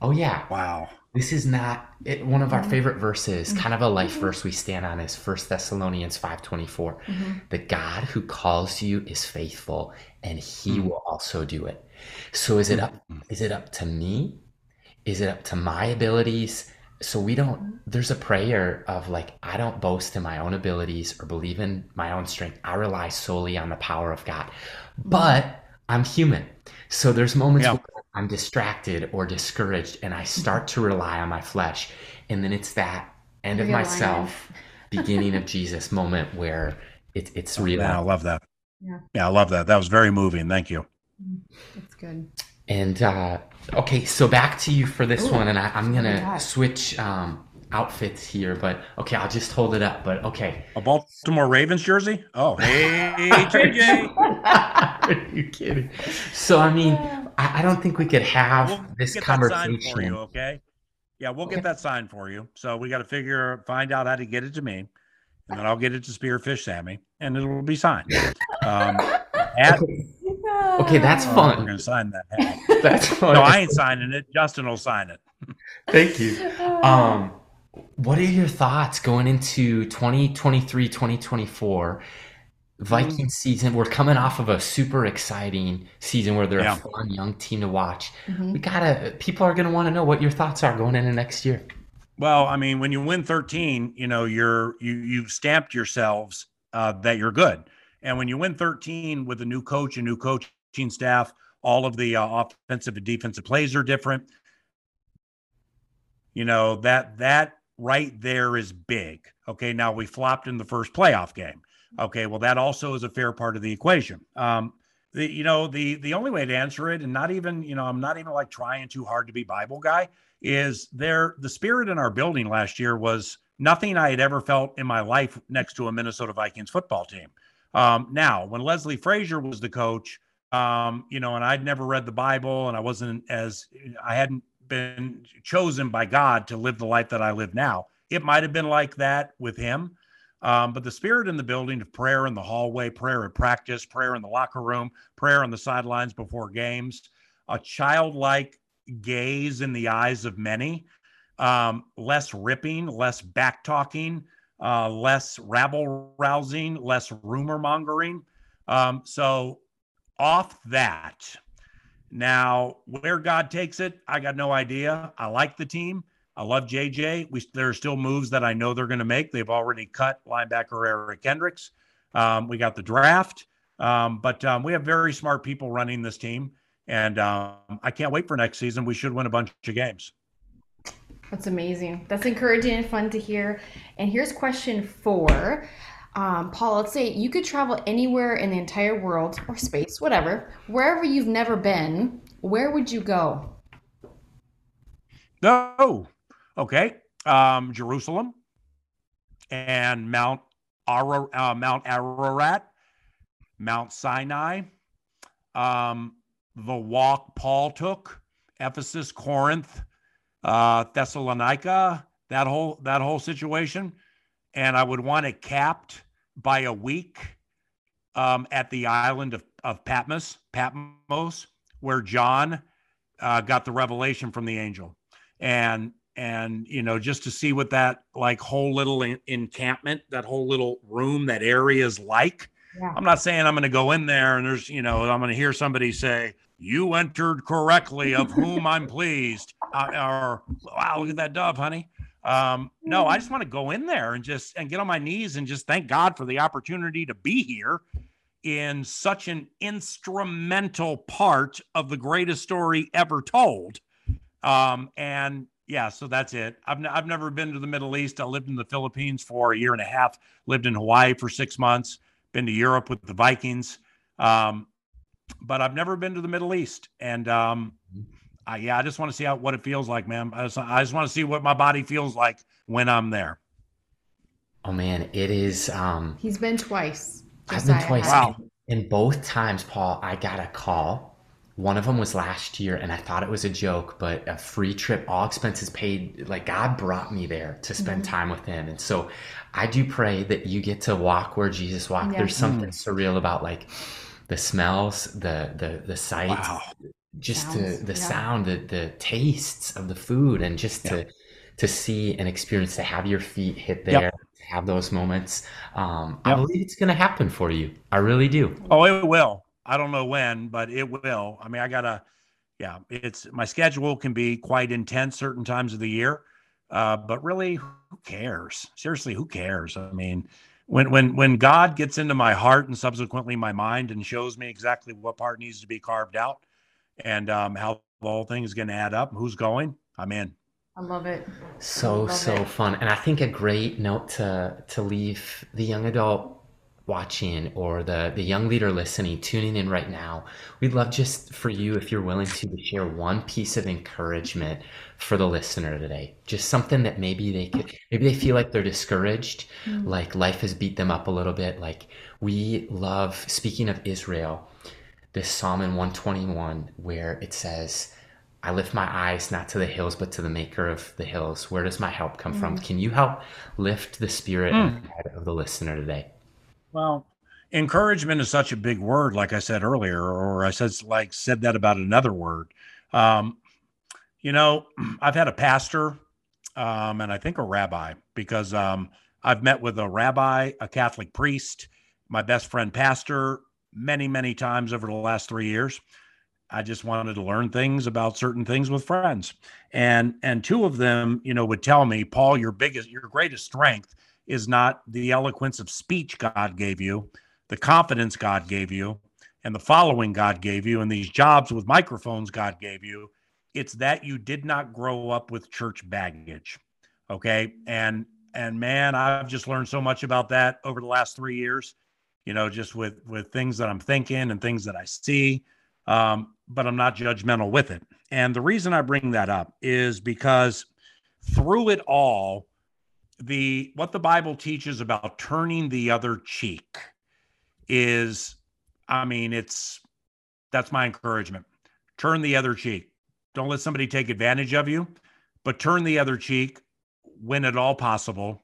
oh yeah, wow, this is not it. One of our favorite verses, kind of a life verse we stand on, is First Thessalonians five twenty-four. Mm-hmm. The God who calls you is faithful and he mm-hmm. will also do it. So is it up, is it up to me? Is it up to my abilities? So we don't, there's a prayer of like, I don't boast in my own abilities or believe in my own strength. I rely solely on the power of God, but I'm human. So there's moments yeah. where I'm distracted or discouraged and I start to rely on my flesh. And then it's that end You're of myself, beginning of Jesus moment where it, it's real. Yeah, I love that. Yeah. yeah, I love that. That was very moving. Thank you. That's good. And, uh, okay, so back to you for this Ooh, one, and I, I'm going to yeah. switch um, outfits here, but okay, I'll just hold it up, but okay. A Baltimore Ravens jersey? Oh, hey, J J. Are you kidding? So, I mean, I, I don't think we could have we'll this get conversation. That signed for you, okay? Yeah, we'll okay. get that signed for you. So we got to figure, find out how to get it to me, and then I'll get it to Spearfish Sammy, and it'll be signed. um, at, okay. Okay, that's oh, fun. We're gonna sign that hat. That's fun. No, I ain't signing it. Justin will sign it. Thank you. Um, what are your thoughts going into twenty twenty-three, twenty twenty-four Viking season? We're coming off of a super exciting season where they're yeah. a fun young team to watch. Mm-hmm. We gotta. People are gonna want to know what your thoughts are going into next year. Well, I mean, when you win thirteen, you know you're you you've stamped yourselves uh, that you're good. And when you win thirteen with a new coach, a new coaching staff, all of the uh, offensive and defensive plays are different. You know, that that right there is big. Okay, now we flopped in the first playoff game. Okay, well, that also is a fair part of the equation. Um, the, you know, the the only way to answer it, and not even, you know, I'm not even like trying too hard to be Bible guy, is there the spirit in our building last year was nothing I had ever felt in my life next to a Minnesota Vikings football team. Um, now, when Leslie Frazier was the coach, um, you know, and I'd never read the Bible and I wasn't as, I hadn't been chosen by God to live the life that I live now. It might've been like that with him. Um, but the spirit in the building of prayer in the hallway, prayer at practice, prayer in the locker room, prayer on the sidelines before games, a childlike gaze in the eyes of many, um, less ripping, less back talking, Uh, less rabble rousing, less rumor mongering. Um, so off that. Now, where God takes it, I got no idea. I like the team. I love J J. We, there are still moves that I know they're going to make. They've already cut linebacker Eric Kendricks. Um, we got the draft. Um, but um, we have very smart people running this team. And um, I can't wait for next season. We should win a bunch of games. That's amazing. That's encouraging and fun to hear. And here's question four. Um, Paul, let's say you could travel anywhere in the entire world or space, whatever, wherever you've never been, where would you go? Oh, okay. Um, Jerusalem and Mount, Ar- uh, Mount Ararat, Mount Sinai, um, the walk Paul took, Ephesus, Corinth, uh, Thessalonica, that whole that whole situation, and I would want it capped by a week um, at the island of, of Patmos, Patmos, where John uh, got the revelation from the angel, and and you know, just to see what that like whole little in- encampment, that whole little room, that area is like. Yeah. I'm not saying I'm going to go in there and there's, you know, I'm going to hear somebody say, "You entered correctly, of whom I'm pleased," uh, or "Wow, look at that dove, honey." Um, no, I just want to go in there and just and get on my knees and just thank God for the opportunity to be here in such an instrumental part of the greatest story ever told. Um, and yeah, so that's it. I've n- I've never been to the Middle East. I lived in the Philippines for a year and a half. Lived in Hawaii for six months. Been to Europe with the Vikings. Um, but I've never been to the Middle East. And, um, I, yeah, I just want to see how, what it feels like, man. I just, I just want to see what my body feels like when I'm there. Oh man, it is. Um, He's been twice. Josiah. I've been twice. Wow. And both times, Paul, I got a call. One of them was last year and I thought it was a joke, but a free trip, all expenses paid, like God brought me there to spend mm-hmm. time with him. And so I do pray that you get to walk where Jesus walked. Yes. There's something surreal about like the smells, the, the, the sight, wow. just Sounds, to, the yeah. sound, the, the tastes of the food, and just yeah. to, to see and experience, to have your feet hit there. Yep. Have those moments. Um, yep. I believe it's going to happen for you. I really do. Oh, it will. I don't know when, but it will. I mean, I gotta, yeah, it's, my schedule can be quite intense certain times of the year. Uh, but really, who cares? Seriously, who cares? I mean, when, when, when God gets into my heart and subsequently my mind and shows me exactly what part needs to be carved out and um, how the whole thing is going to add up, who's going, I'm in. I love it. So, love so it. Fun. And I think a great note to, to leave the young adult watching or the the young leader listening, tuning in right now, we'd love just for you, if you're willing to, to share one piece of encouragement for the listener today, just something that maybe they could, maybe they feel like they're discouraged, mm-hmm. like life has beat them up a little bit. Like we love, speaking of Israel, this Psalm in one twenty-one where it says, "I lift my eyes not to the hills, but to the maker of the hills. Where does my help come mm-hmm. from?" Can you help lift the spirit mm-hmm. and head of the listener today? Well, encouragement is such a big word, like I said earlier, or I said like said that about another word. Um, you know, I've had a pastor um, and I think a rabbi, because um, I've met with a rabbi, a Catholic priest, my best friend pastor, many, many times over the last three years. I just wanted to learn things about certain things with friends. And and two of them, you know, would tell me, "Paul, your biggest, your greatest strength is not the eloquence of speech God gave you, the confidence God gave you, and the following God gave you, and these jobs with microphones God gave you. It's that you did not grow up with church baggage." Okay. And, and man, I've just learned so much about that over the last three years, you know, just with, with things that I'm thinking and things that I see, um, but I'm not judgmental with it. And the reason I bring that up is because through it all, The what the Bible teaches about turning the other cheek is, I mean, it's, that's my encouragement. Turn the other cheek. Don't let somebody take advantage of you, but turn the other cheek when at all possible.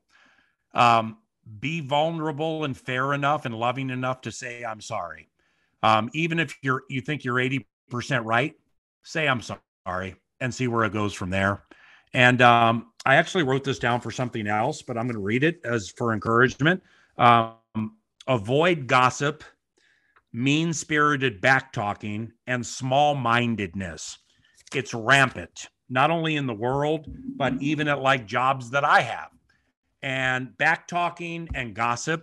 Um, be vulnerable and fair enough and loving enough to say, "I'm sorry." Um, even if you're, you think you're eighty percent right, say, "I'm sorry," and see where it goes from there. And um, I actually wrote this down for something else, but I'm going to read it as for encouragement. Um, avoid gossip, mean-spirited back-talking, and small-mindedness. It's rampant, not only in the world, but even at like jobs that I have. And back-talking and gossip,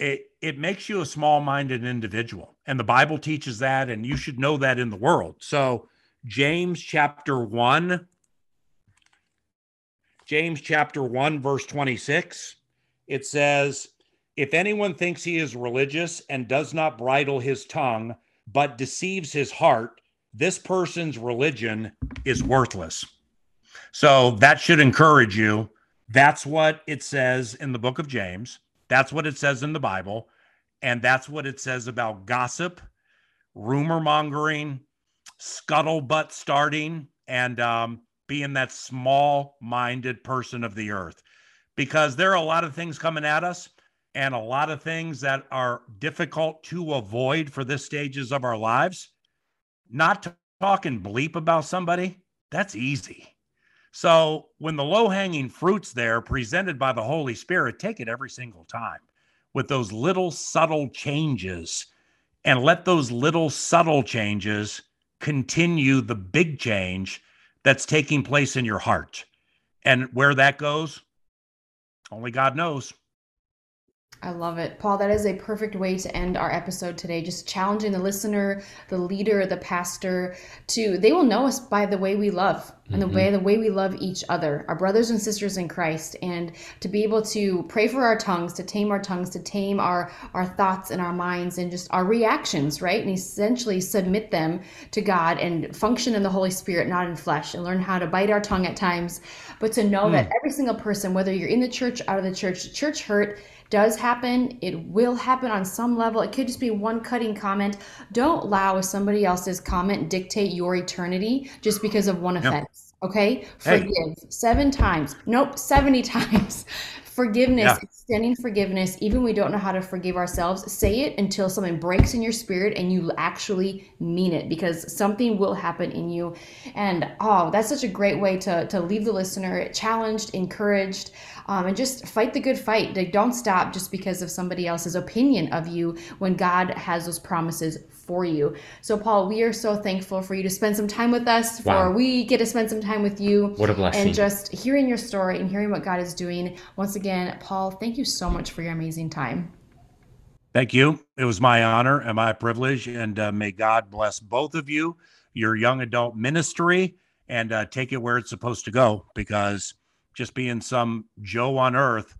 it it makes you a small-minded individual. And the Bible teaches that, and you should know that in the world. So James chapter one, James chapter one, verse twenty-six, it says, "If anyone thinks he is religious and does not bridle his tongue, but deceives his heart, this person's religion is worthless." So that should encourage you. That's what it says in the book of James. That's what it says in the Bible. And that's what it says about gossip, rumor mongering, scuttlebutt starting, and um, being that small-minded person of the earth, because there are a lot of things coming at us and a lot of things that are difficult to avoid for this stages of our lives. Not to talk and bleep about somebody, that's easy. So when the low-hanging fruit's there presented by the Holy Spirit, take it every single time with those little subtle changes, and let those little subtle changes continue the big change that's taking place in your heart. And where that goes, only God knows. I love it. Paul, that is a perfect way to end our episode today. Just challenging the listener, the leader, the pastor to, they will know us by the way we love and mm-hmm. the way, the way we love each other, our brothers and sisters in Christ, and to be able to pray for our tongues, to tame our tongues, to tame our, our thoughts and our minds and just our reactions, right? And essentially submit them to God and function in the Holy Spirit, not in flesh, and learn how to bite our tongue at times, but to know mm. that every single person, whether you're in the church, out of the church, church hurt does happen. It will happen on some level. It could just be one cutting comment. Don't allow somebody else's comment dictate your eternity just because of one offense. Yep. Okay? Forgive hey. seven times. Nope, seventy times. Forgiveness, yeah. extending forgiveness, even we don't know how to forgive ourselves. Say it until something breaks in your spirit and you actually mean it, because something will happen in you. And oh, that's such a great way to to leave the listener challenged, encouraged, um, and just fight the good fight. Like, don't stop just because of somebody else's opinion of you when God has those promises for you. So Paul, we are so thankful for you to spend some time with us, wow. for we get to spend some time with you. What a blessing. And just hearing your story and hearing what God is doing. Once again, Again, Paul, thank you so much for your amazing time. Thank you. It was my honor and my privilege, and uh, may God bless both of you, your young adult ministry, and uh, take it where it's supposed to go, because just being some Joe on earth,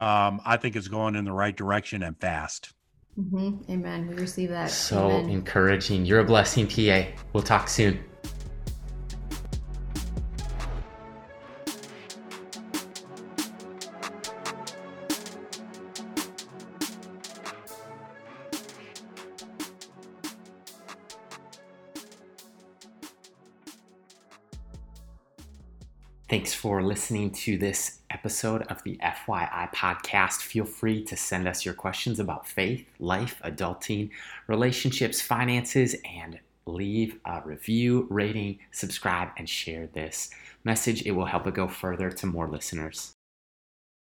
um, I think it's going in the right direction and fast. Mm-hmm. Amen. We receive that. So Amen. Encouraging. You're a blessing, P A. We'll talk soon. Thanks for listening to this episode of the F Y I podcast. Feel free to send us your questions about faith, life, adulting, relationships, finances, and leave a review, rating, subscribe, and share this message. It will help it go further to more listeners.